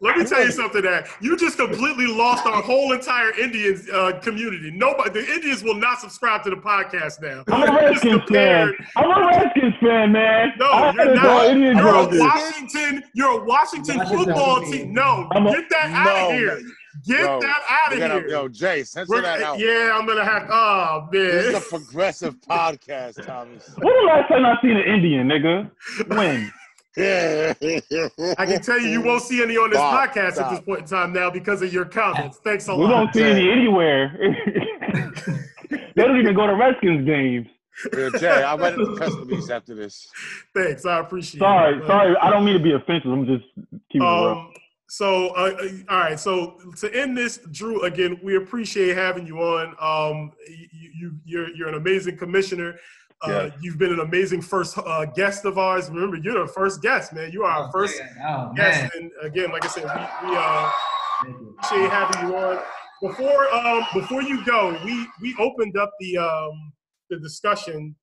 Let me tell you something. That you just completely lost our whole entire Indians community. The Indians will not subscribe to the podcast now. I'm a Redskins fan. Man. No, you're not. You're a Washington football team. No, get that out of here. Get that out of here. Yo, Jay, censor that out. Yeah, I'm going to have to. Oh, man. This is a progressive podcast, Thomas. When the last time I seen an Indian, nigga? When? I can tell you, you won't see any on this podcast at this point in time now because of your comments. Thanks a lot. We don't see any anywhere. They don't even go to Redskins games. Yeah, Jay, I went to the custodies after this. Thanks, I appreciate it. Sorry, I don't mean to be offensive. I'm just keeping it real. So, all right. So to end this, Drew, again, we appreciate having you on. You're an amazing commissioner. Yeah. You've been an amazing first guest of ours. Remember, you're the first guest, man. You are our first guest. Man. And again, like I said, we appreciate having you on. Before you go, we opened up the discussion,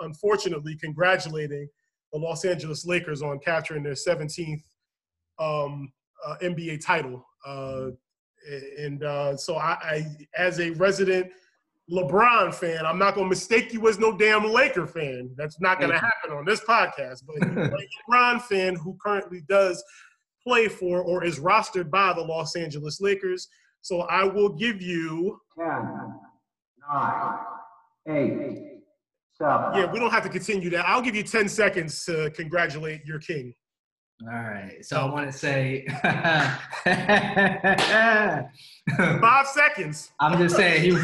unfortunately, congratulating the Los Angeles Lakers on capturing their 17th NBA title, so I as a resident LeBron fan, I'm not gonna mistake you as no damn Laker fan. That's not gonna happen on this podcast. But a LeBron fan who currently does play for or is rostered by the Los Angeles Lakers, so I will give you 10, 9, 8, 7. Yeah, we don't have to continue that. I'll give you 10 seconds to congratulate your king. All right, so I want to say 5 seconds. I'm just saying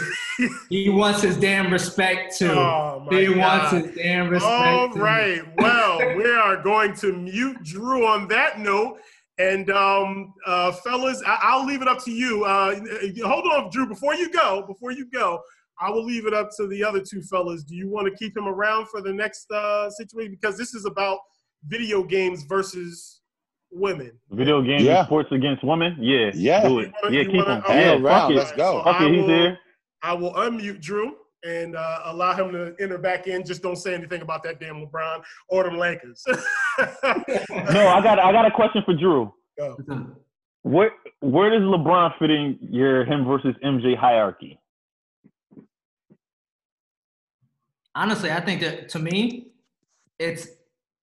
he wants his damn respect too. Oh my God. Wants his damn respect. All right, well, we are going to mute Drew on that note, and fellas, I'll leave it up to you. Hold on, Drew. Before you go, I will leave it up to the other two fellas. Do you want to keep him around for the next situation? Because this is about video games versus women. Video games and sports against women? Yeah. Yeah. Do it. Keep them. Let's go. He's there. I will unmute Drew and allow him to enter back in. Just don't say anything about that damn LeBron or them Lakers. I got a question for Drew. Go. Where does LeBron fit in your him versus MJ hierarchy? Honestly, I think that, to me,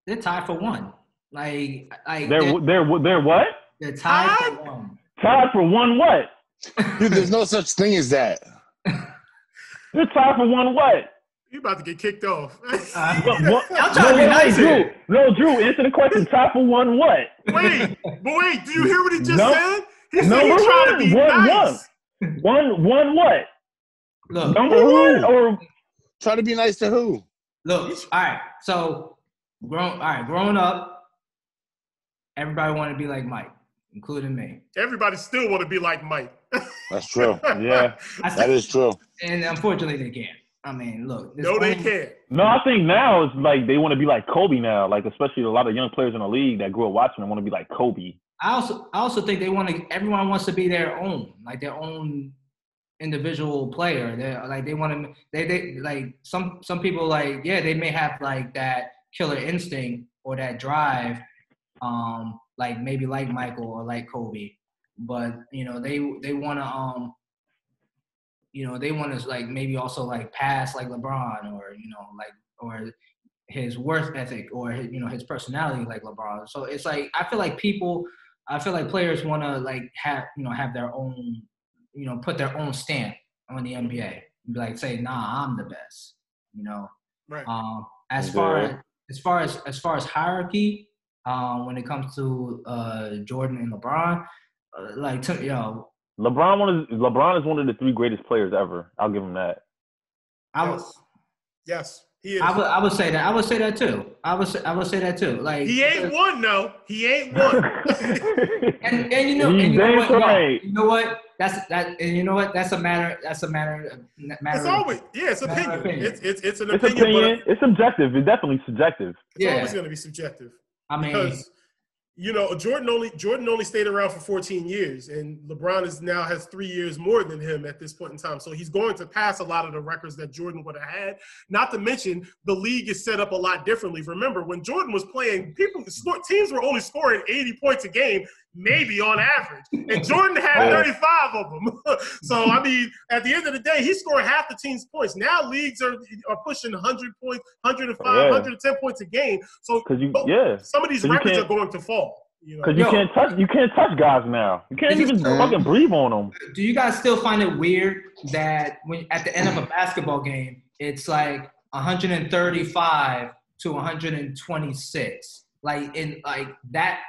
they're tied for one. Like they're what? They're tied for one. Tied for one what? Dude, there's no such thing as that. They're tied for one what? You about to get kicked off. I'm trying to be nice here. No, Drew, answer the question. Tied for one what? Wait, do you hear what he just said? He said he's trying to be nice. One what? Look, number one or try to be nice to who? Look, all right, so. Growing up, everybody wanted to be like Mike, including me. Everybody still want to be like Mike. That's true. Yeah, that is true. And unfortunately, they can't. I mean, look. No, they can't. No, I think now it's like they want to be like Kobe now. Like, especially a lot of young players in the league that grew up watching them want to be like Kobe. I also think they want to. Everyone wants to be their own, like their own individual player. Some people they may have like that killer instinct or that drive, maybe like Michael or like Kobe, but they want to like maybe also like pass like LeBron or or his worth ethic or his personality like LeBron. So it's like I feel like players want to like have their own put their own stamp on the NBA and be like say nah I'm the best right. As far as hierarchy, when it comes to Jordan and LeBron, LeBron is one of the three greatest players ever. I'll give him that. Yes, he is. I would say that. I would say that too. I would say that too. Like he ain't one, though. He ain't one. You know what? That's a matter. It's always it's opinion. It's an opinion. But it's subjective. It's definitely subjective. It's always going to be subjective. I mean, because you know, Jordan only stayed around for 14 years, and LeBron is now has 3 years more than him at this point in time. So he's going to pass a lot of the records that Jordan would have had. Not to mention, the league is set up a lot differently. Remember, when Jordan was playing, teams were only scoring 80 points a game, maybe on average. And Jordan had 35 of them. So, I mean, at the end of the day, he scored half the team's points. Now leagues are pushing 100 points, 105, 110 points a game. So some of these records are going to fall. Because you can't touch guys now. You can't even fucking breathe on them. Do you guys still find it weird that when at the end of a basketball game, it's like 135 to 126? Like, that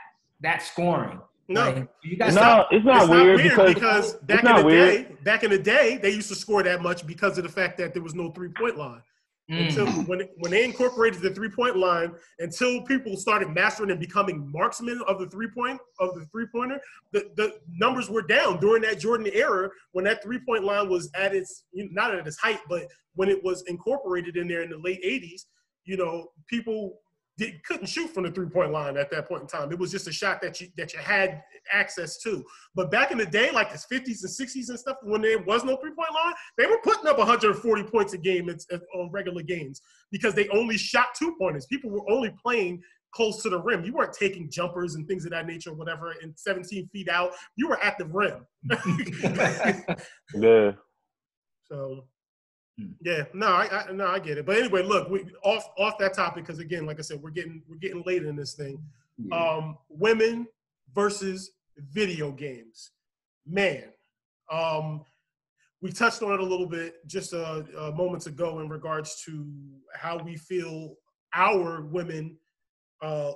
scoring. No, like, you guys it's not weird because back in the day, they used to score that much because of the fact that there was no three-point line. Until when they incorporated the three-point line, until people started mastering and becoming marksmen of the three-pointer, the numbers were down during that Jordan era when that three-point line was at its not at its height, but when it was incorporated in there in the late 80s, you know, people couldn't shoot from the three-point line at that point in time. It was just a shot that you had access to. But back in the day, like the 50s and 60s and stuff, when there was no three-point line, they were putting up 140 points a game on regular games because they only shot two-pointers. People were only playing close to the rim. You weren't taking jumpers and things of that nature or whatever and 17 feet out. You were at the rim. Yeah. So... yeah, I get it. But anyway, look, we off that topic because again, like I said, we're getting late in this thing. Yeah. Women versus video games, man. We touched on it a little bit just moments ago in regards to how we feel our women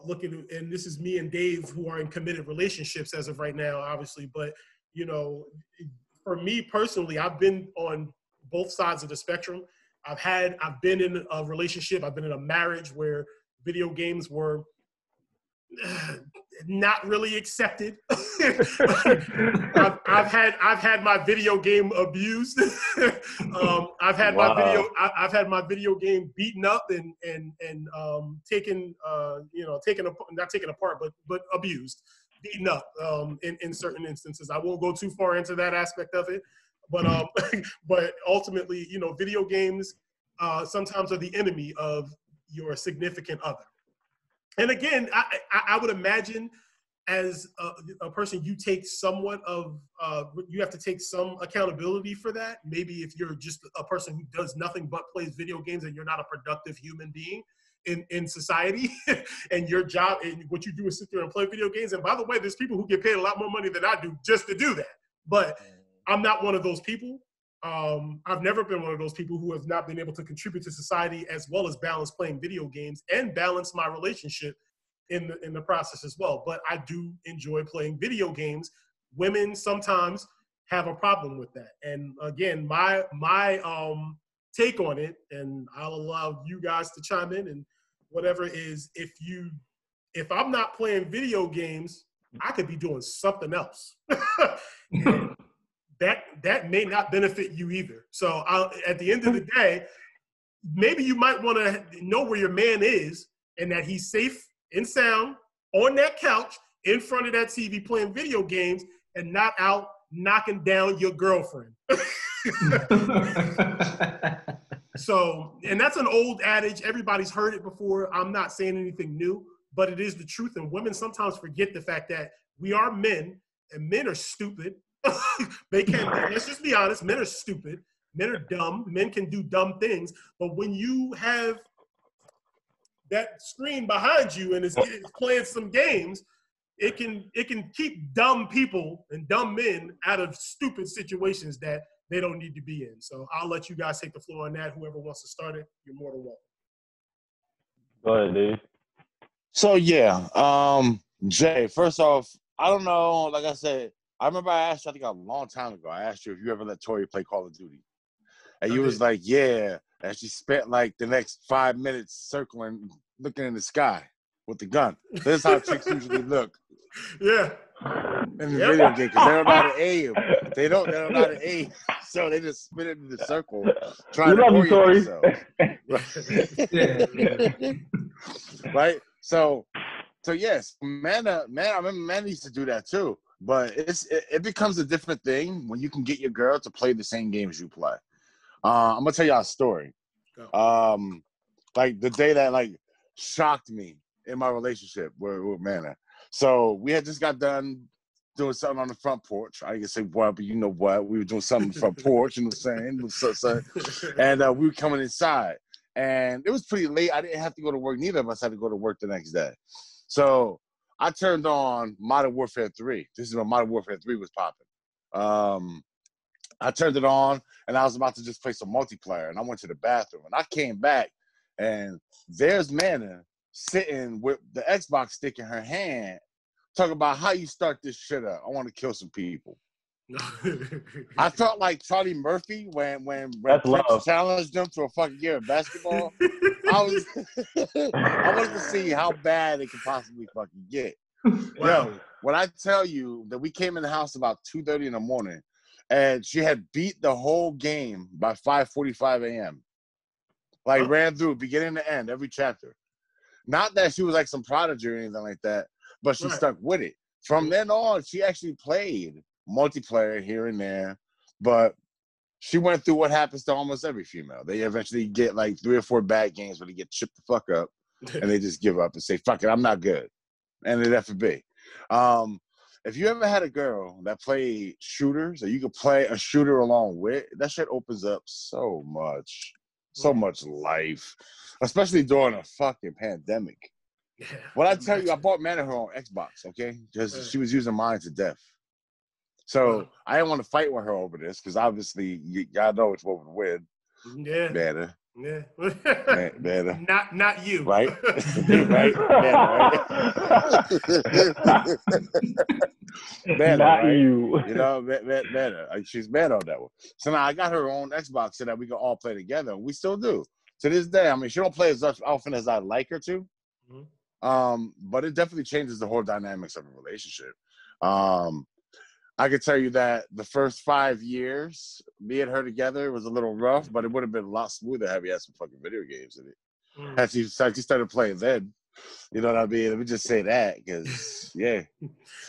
looking, and this is me and Dave who are in committed relationships as of right now, obviously. But you know, for me personally, I've been on both sides of the spectrum. I've been in a relationship, I've been in a marriage where video games were not really accepted. I've had my video game abused. I've had my video game beaten up and taken apart, but abused, beaten up in certain instances. I won't go too far into that aspect of it. But ultimately, you know, video games sometimes are the enemy of your significant other. And again, I would imagine as a person, you have to take some accountability for that. Maybe if you're just a person who does nothing but plays video games and you're not a productive human being in society, and your job and what you do is sit there and play video games. And by the way, there's people who get paid a lot more money than I do just to do that. But I'm not one of those people. I've never been one of those people who have not been able to contribute to society as well as balance playing video games and balance my relationship in the process as well. But I do enjoy playing video games. Women sometimes have a problem with that. And again, my take on it, and I'll allow you guys to chime in and whatever, is if I'm not playing video games, I could be doing something else. That may not benefit you either. So at the end of the day, maybe you might want to know where your man is and that he's safe and sound on that couch in front of that TV playing video games and not out knocking down your girlfriend. So, and that's an old adage. Everybody's heard it before. I'm not saying anything new, but it is the truth. And women sometimes forget the fact that we are men, and men are stupid. They can't. Let's just be honest. Men are stupid. Men are dumb. Men can do dumb things. But when you have that screen behind you and it's playing some games, it can keep dumb people and dumb men out of stupid situations that they don't need to be in. So I'll let you guys take the floor on that. Whoever wants to start it, you're more than welcome. Go ahead, dude. So yeah, Jay. First off, I don't know. Like I said, I remember I asked you, I think a long time ago, I asked you if you ever let Tori play Call of Duty. And you was like, yeah. And she spent like the next 5 minutes circling, looking in the sky with the gun. That's how chicks usually look. Yeah. In the video game, because they're about to aim. They're about to aim. So they just spin it in the circle, trying to orient themselves. Right? So So yes, man, I remember Manna used to do that too. But it becomes a different thing when you can get your girl to play the same games you play. I'm gonna tell y'all a story. Like the day that shocked me in my relationship with Manna. So we had just got done doing something on the front porch. I can say what, but you know what? We were doing something on the front porch, you know what I'm saying? So, and we were coming inside. And it was pretty late. I didn't have to go to work. Neither of us had to go to work the next day. So I turned on Modern Warfare 3. This is when Modern Warfare 3 was popping. I turned it on, and I was about to just play some multiplayer. And I went to the bathroom. And I came back, and there's Manna sitting with the Xbox stick in her hand, talking about how you start this shit up. I want to kill some people. I felt like Charlie Murphy when Prince challenged them to a fucking game of basketball. I wanted to see how bad it could possibly fucking get. Wow. Yo, when I tell you that we came in the house about 2:30 in the morning, and she had beat the whole game by 5:45 a.m. Like ran through beginning to end, every chapter. Not that she was like some prodigy or anything like that, but she stuck with it. From then on, she actually played multiplayer here and there, but she went through what happens to almost every female. They eventually get like 3 or 4 bad games where they get chipped the fuck up, and they just give up and say, fuck it, I'm not good. And it F&B. If you ever had a girl that played shooters, or you could play a shooter along with, that shit opens up so much. So much life, especially during a fucking pandemic. Yeah, when I tell you, I bought Manna her own Xbox, okay? Because she was using mine to death. So I didn't want to fight with her over this because obviously y'all know which one would win. Yeah. Manna. Yeah. Manna. Not you. Right? Right? Manna, right? Manna, not right? You. You know, Manna. She's mad on that one. So now I got her own Xbox so that we can all play together. And we still do. To this day, I mean, she don't play as often as I'd like her to. Mm-hmm. But it definitely changes the whole dynamics of a relationship. I could tell you that the first 5 years, me and her together was a little rough, but it would have been a lot smoother had we had some fucking video games in it. Mm-hmm. Had she started playing then. You know what I mean? Let me just say that because, yeah,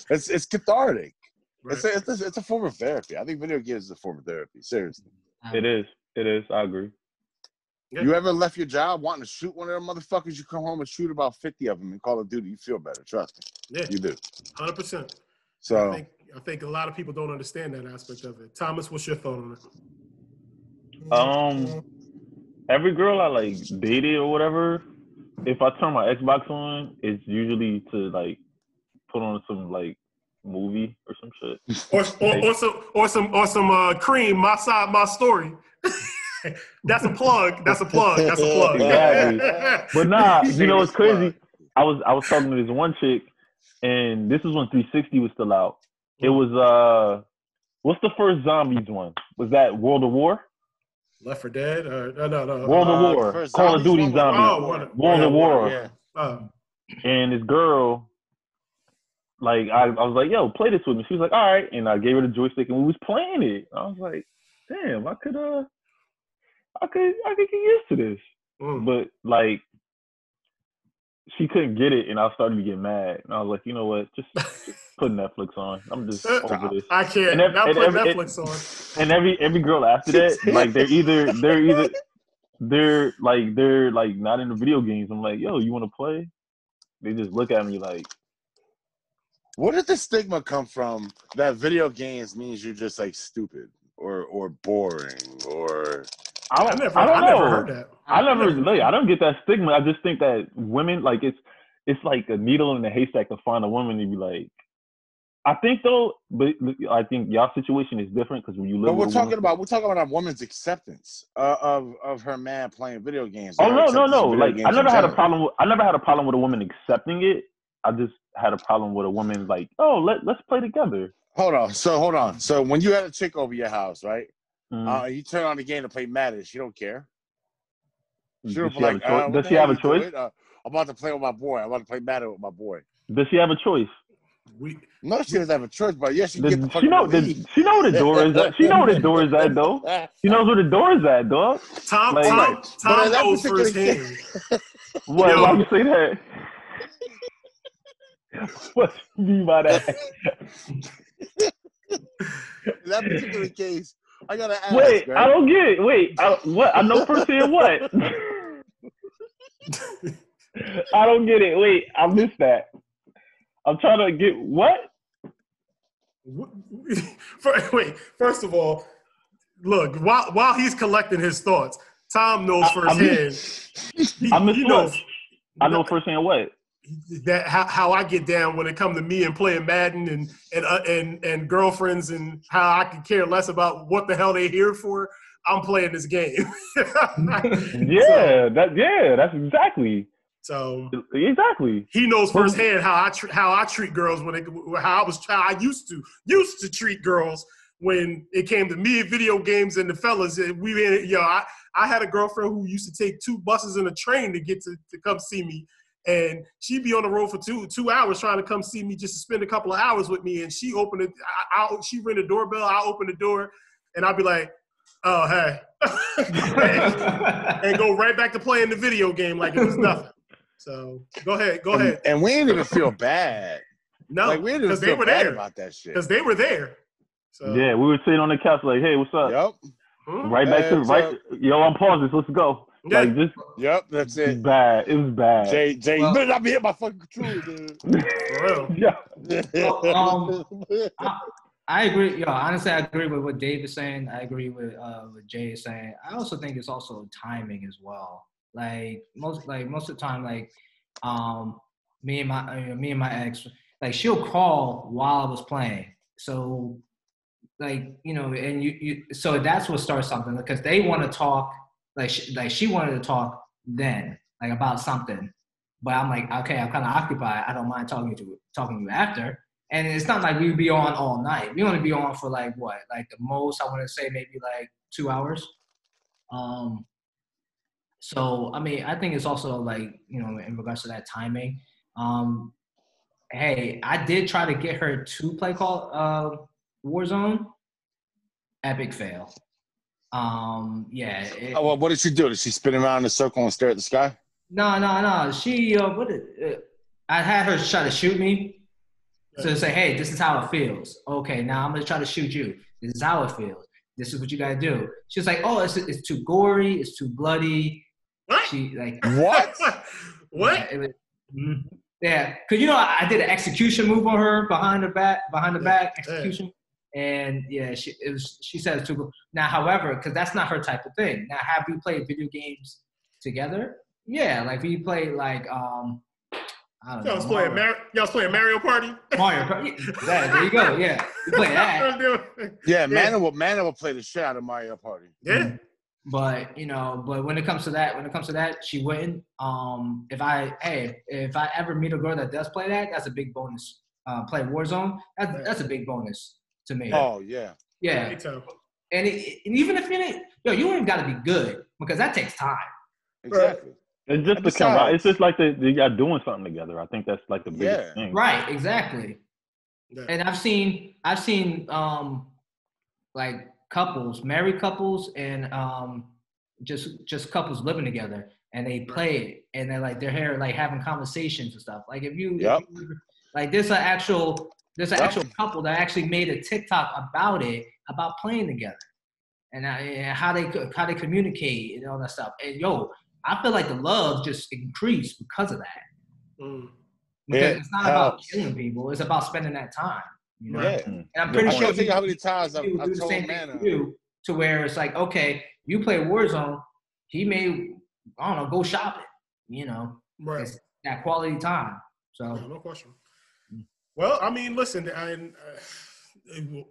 it's cathartic. Right. It's a form of therapy. I think video games is a form of therapy. Seriously. It is. I agree. You ever left your job wanting to shoot one of them motherfuckers? You come home and shoot about 50 of them in Call of Duty. You feel better. Trust me. Yeah. You do. 100%. So I think a lot of people don't understand that aspect of it. Thomas, what's your thought on it? Every girl I dated or whatever, if I turn my Xbox on, it's usually to put on some movie or some shit, or some cream. My side, my story. That's a plug. That's a plug. Exactly. But nah, you know what's crazy? I was talking to this one chick, and this was when 360 was still out. It was what's the first zombies one? Was that World of War? Left 4 Dead? No. World of War. Call of Duty Zombies. World of War. Yeah. And this girl, I was like, yo, play this with me. She was like, all right. And I gave her the joystick and we was playing it. I was like, damn, I could get used to this. Mm. But, she couldn't get it, and I started to get mad. And I was like, you know what? Just put Netflix on. I'm just over this. I can't. Now put Netflix on. And every girl after that, they're not into video games. I'm like, yo, you want to play? They just look at me like. Where did the stigma come from that video games means you're just stupid or boring or? I never heard that. I don't get that stigma. I just think that women it's like a needle in a haystack to find a woman and be like. I think though, but I think y'all situation is different because when you live. But we're talking about a woman's acceptance of her man playing video games. Oh no! I never had a problem with a woman accepting it. I just had a problem with a woman let's play together. Hold on. So when you had a chick over your house, right? Mm. You turn on the game to play Madden. She don't care. Does she have a choice? I'm about to play with my boy. I'm about to play Madden with my boy. Does she have a choice? She doesn't have a choice, but yes, she can get the fucking she know where the door is at. She know where the door is at, though. She knows where the door is at, dog. Tom goes for his hand. What? Why you say that? What do you mean by that? In that particular case, I gotta ask. Wait, right? I don't get it. Wait, what? I know for saying what? I don't get it. Wait, I missed that. I'm trying to get what? Wait, first of all, look, while he's collecting his thoughts, Tom knows firsthand. I know firsthand what? That how I get down when it comes to me and playing Madden and girlfriends and how I could care less about what the hell they're here for. I'm playing this game. That's exactly. So exactly, he knows firsthand how I treat girls when I used to treat girls when it came to me and video games and the fellas. And I had a girlfriend who used to take two buses and a train to get to come see me. And she'd be on the road for two hours trying to come see me just to spend a couple of hours with me. And she opened it. She ring the doorbell. I open the door, and I'd be like, "Oh, hey," and go right back to playing the video game like it was nothing. So go ahead. And we didn't even feel bad. No, like, we didn't even feel bad about that shit because they were there. So. Yeah, we were sitting on the couch like, "Hey, what's up?" Yep. Right back to right. Yo, I'm pausing. Let's go. Yeah. Like this, yep, that's it. Bad. It was bad. Jay, you better not be hit by fucking controller, dude. For real. Yeah. I agree. Yo, honestly, I agree with what Dave is saying. I agree with what Jay is saying. I also think it's also timing as well. Like most of the time, like me and my ex, like she'll call while I was playing. So like and so that's what starts something because they want to talk. She wanted to talk then, like about something, but I'm like, okay, I'm kind of occupied. I don't mind talking to you after. And it's not like we'd be on all night. We want to be on for like what, like the most I want to say maybe like 2 hours. So I mean, I think it's also like in regards to that timing. Hey, I did try to get her to play Call Warzone. Epic fail. What did she do? Did she spin around in a circle and stare at the sky? No. She I had her try to shoot me. So say, hey, this is how it feels. Okay, now I'm gonna try to shoot you. This is how it feels. This is what you gotta do. She's like, oh, it's too gory. It's too bloody. What? She like what? What? Yeah, because I did an execution move on her behind the back execution. Yeah. And yeah, she said it's too good. Now, however, because that's not her type of thing. Now, have we played video games together? Yeah, like we played like I don't know. Y'all was playing Mario Party. Mario Party. Yeah, there you go. Yeah, we play that. Yeah, Manuel will play the shit out of Mario Party. Yeah. But but when it comes to that, she wouldn't. If I ever meet a girl that does play that, that's a big bonus. Play Warzone. That's a big bonus. To me. Oh, yeah. Yeah. And even if you ain't got to be good because that takes time. Exactly. It's just like you're doing something together. I think that's like the biggest thing. Right, exactly. Yeah. And I've seen like couples, married couples and just couples living together and they play it and they're like, they're here like having conversations and stuff. Like there's an actual couple that actually made a TikTok about it, about playing together, and how they communicate and all that stuff. And I feel like the love just increased because of that. Mm. Because it's not about killing people; it's about spending that time. Yeah. And I'm pretty sure. I think how many times I've told Manna to where it's like, okay, you play Warzone, he may, I don't know, go shopping. Right. It's that quality time. So no question. Well, I mean, listen,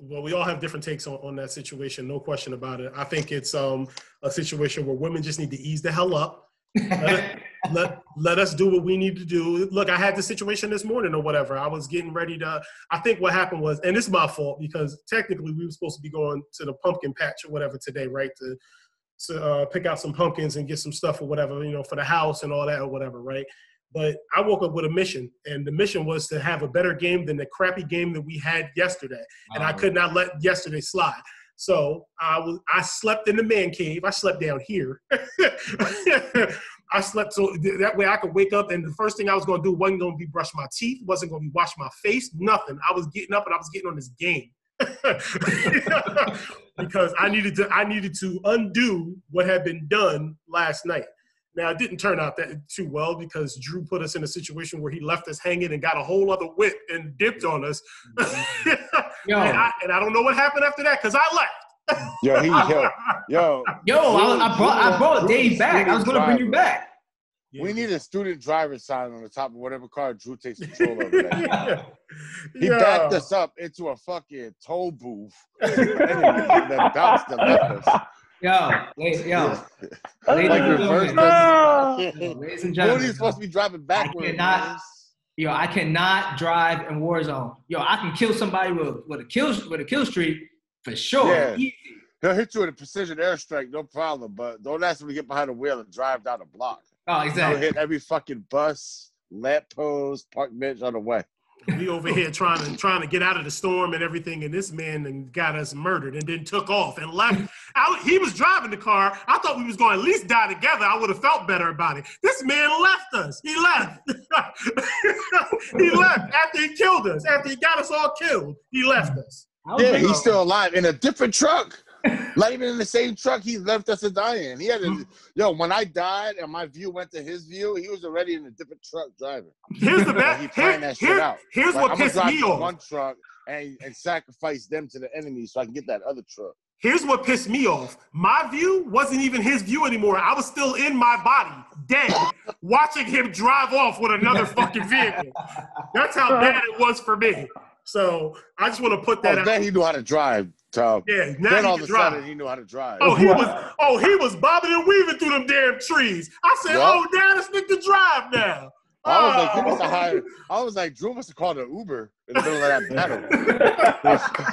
we all have different takes on that situation. No question about it. I think it's a situation where women just need to ease the hell up. Let us do what we need to do. Look, I had this situation this morning or whatever. I was getting ready to – I think what happened was – and it's my fault because technically we were supposed to be going to the pumpkin patch or whatever today, right, to pick out some pumpkins and get some stuff or whatever, for the house and all that or whatever, right? But I woke up with a mission, and the mission was to have a better game than the crappy game that we had yesterday. And I could not let yesterday slide. So I slept in the man cave. I slept down here. I slept so that way I could wake up and the first thing I was going to do wasn't going to be brush my teeth, wasn't going to be wash my face, nothing. I was getting up and I was getting on this game because I needed to undo what had been done last night. Now, it didn't turn out that too well because Drew put us in a situation where he left us hanging and got a whole other whip and dipped on us. And I don't know what happened after that because I left. I brought Dave back. I was going to bring you back. We need a student driver sign on the top of whatever car Drew takes control of. He backed us up into a fucking toll booth that bounced and left us. Ladies and gentlemen, Rudy's supposed to be driving backwards. I cannot drive in Warzone. I can kill somebody with a kill streak. For sure. Yeah. Easy. He'll hit you with a precision airstrike, no problem, but don't ask him to get behind the wheel and drive down a block. Oh, exactly. He'll hit every fucking bus, lamppost, park bench on the way. We over here trying to get out of the storm and everything, and this man got us murdered and then took off and left. He was driving the car. I thought we was going to at least die together. I would have felt better about it. This man left us. He left. He left after he killed us. After he got us all killed, he left us. Yeah, he's still alive in a different truck. Not even in the same truck he left us to die in. He had a, when I died and my view went to his view, he was already in a different truck driving. Here's the best. He planned that shit out. Here's like, what pissed me off. One truck and sacrifice them to the enemy so I can get that other truck. Here's what pissed me off. My view wasn't even his view anymore. I was still in my body, dead, watching him drive off with another fucking vehicle. That's how bad it was for me. So I just want to put that out. Then he knew how to drive, Tom. Yeah, then all of a sudden he knew how to drive. He was bobbing and weaving through them damn trees. I said, Dad, it's Nick to drive now. I was like, Drew must have called an Uber in the middle of that battle.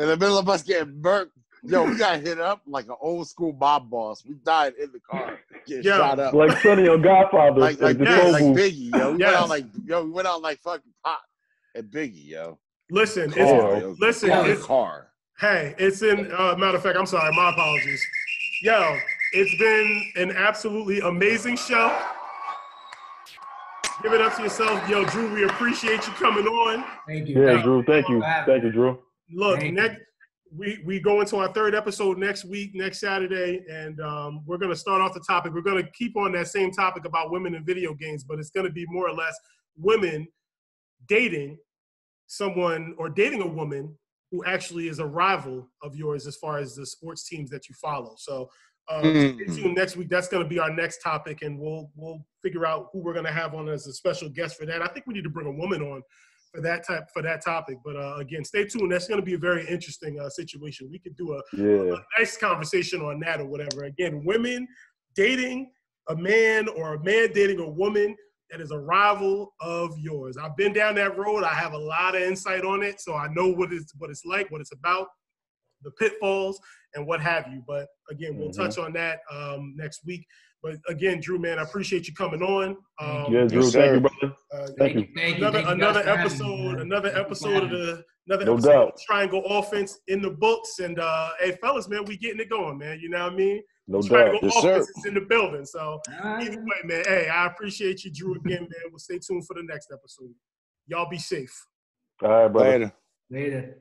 In the middle of us getting burnt. We got hit up like an old school mob boss. We died in the car, getting shot up. Like Sonny on Godfather. like Biggie, yo. We went out like fucking Pop and Biggie, yo. Listen, it's car. Hey, it's in, matter of fact, I'm sorry, my apologies. Yo, it's been an absolutely amazing show. Give it up to yourself. Yo, Drew, we appreciate you coming on. Thank you. Yeah, Drew, thank you. Thank you, Drew. Look, next. We go into our third episode next week, next Saturday, and we're going to start off the topic. We're going to keep on that same topic about women in video games, but it's going to be more or less women dating someone or dating a woman who actually is a rival of yours as far as the sports teams that you follow. So stay tuned next week. That's going to be our next topic, and we'll figure out who we're going to have on as a special guest for that. I think we need to bring a woman on for that topic, but again, stay tuned. That's going to be a very interesting situation. We could do a nice conversation on that or whatever. Again, women dating a man or a man dating a woman that is a rival of yours. I've been down that road. I have a lot of insight on it, so I know what it's like, what it's about, the pitfalls, and what have you. But again, we'll touch on that next week. But again, Drew, man, I appreciate you coming on. Yeah, Drew, thank you, brother. Another episode of the Triangle Offense in the books. And hey, fellas, man, we getting it going, man. You know what I mean? No Triangle doubt. Yes, Offense is in the building. So either way, man, hey, I appreciate you, Drew, again, man. We'll stay tuned for the next episode. Y'all be safe. All right, brother. Later.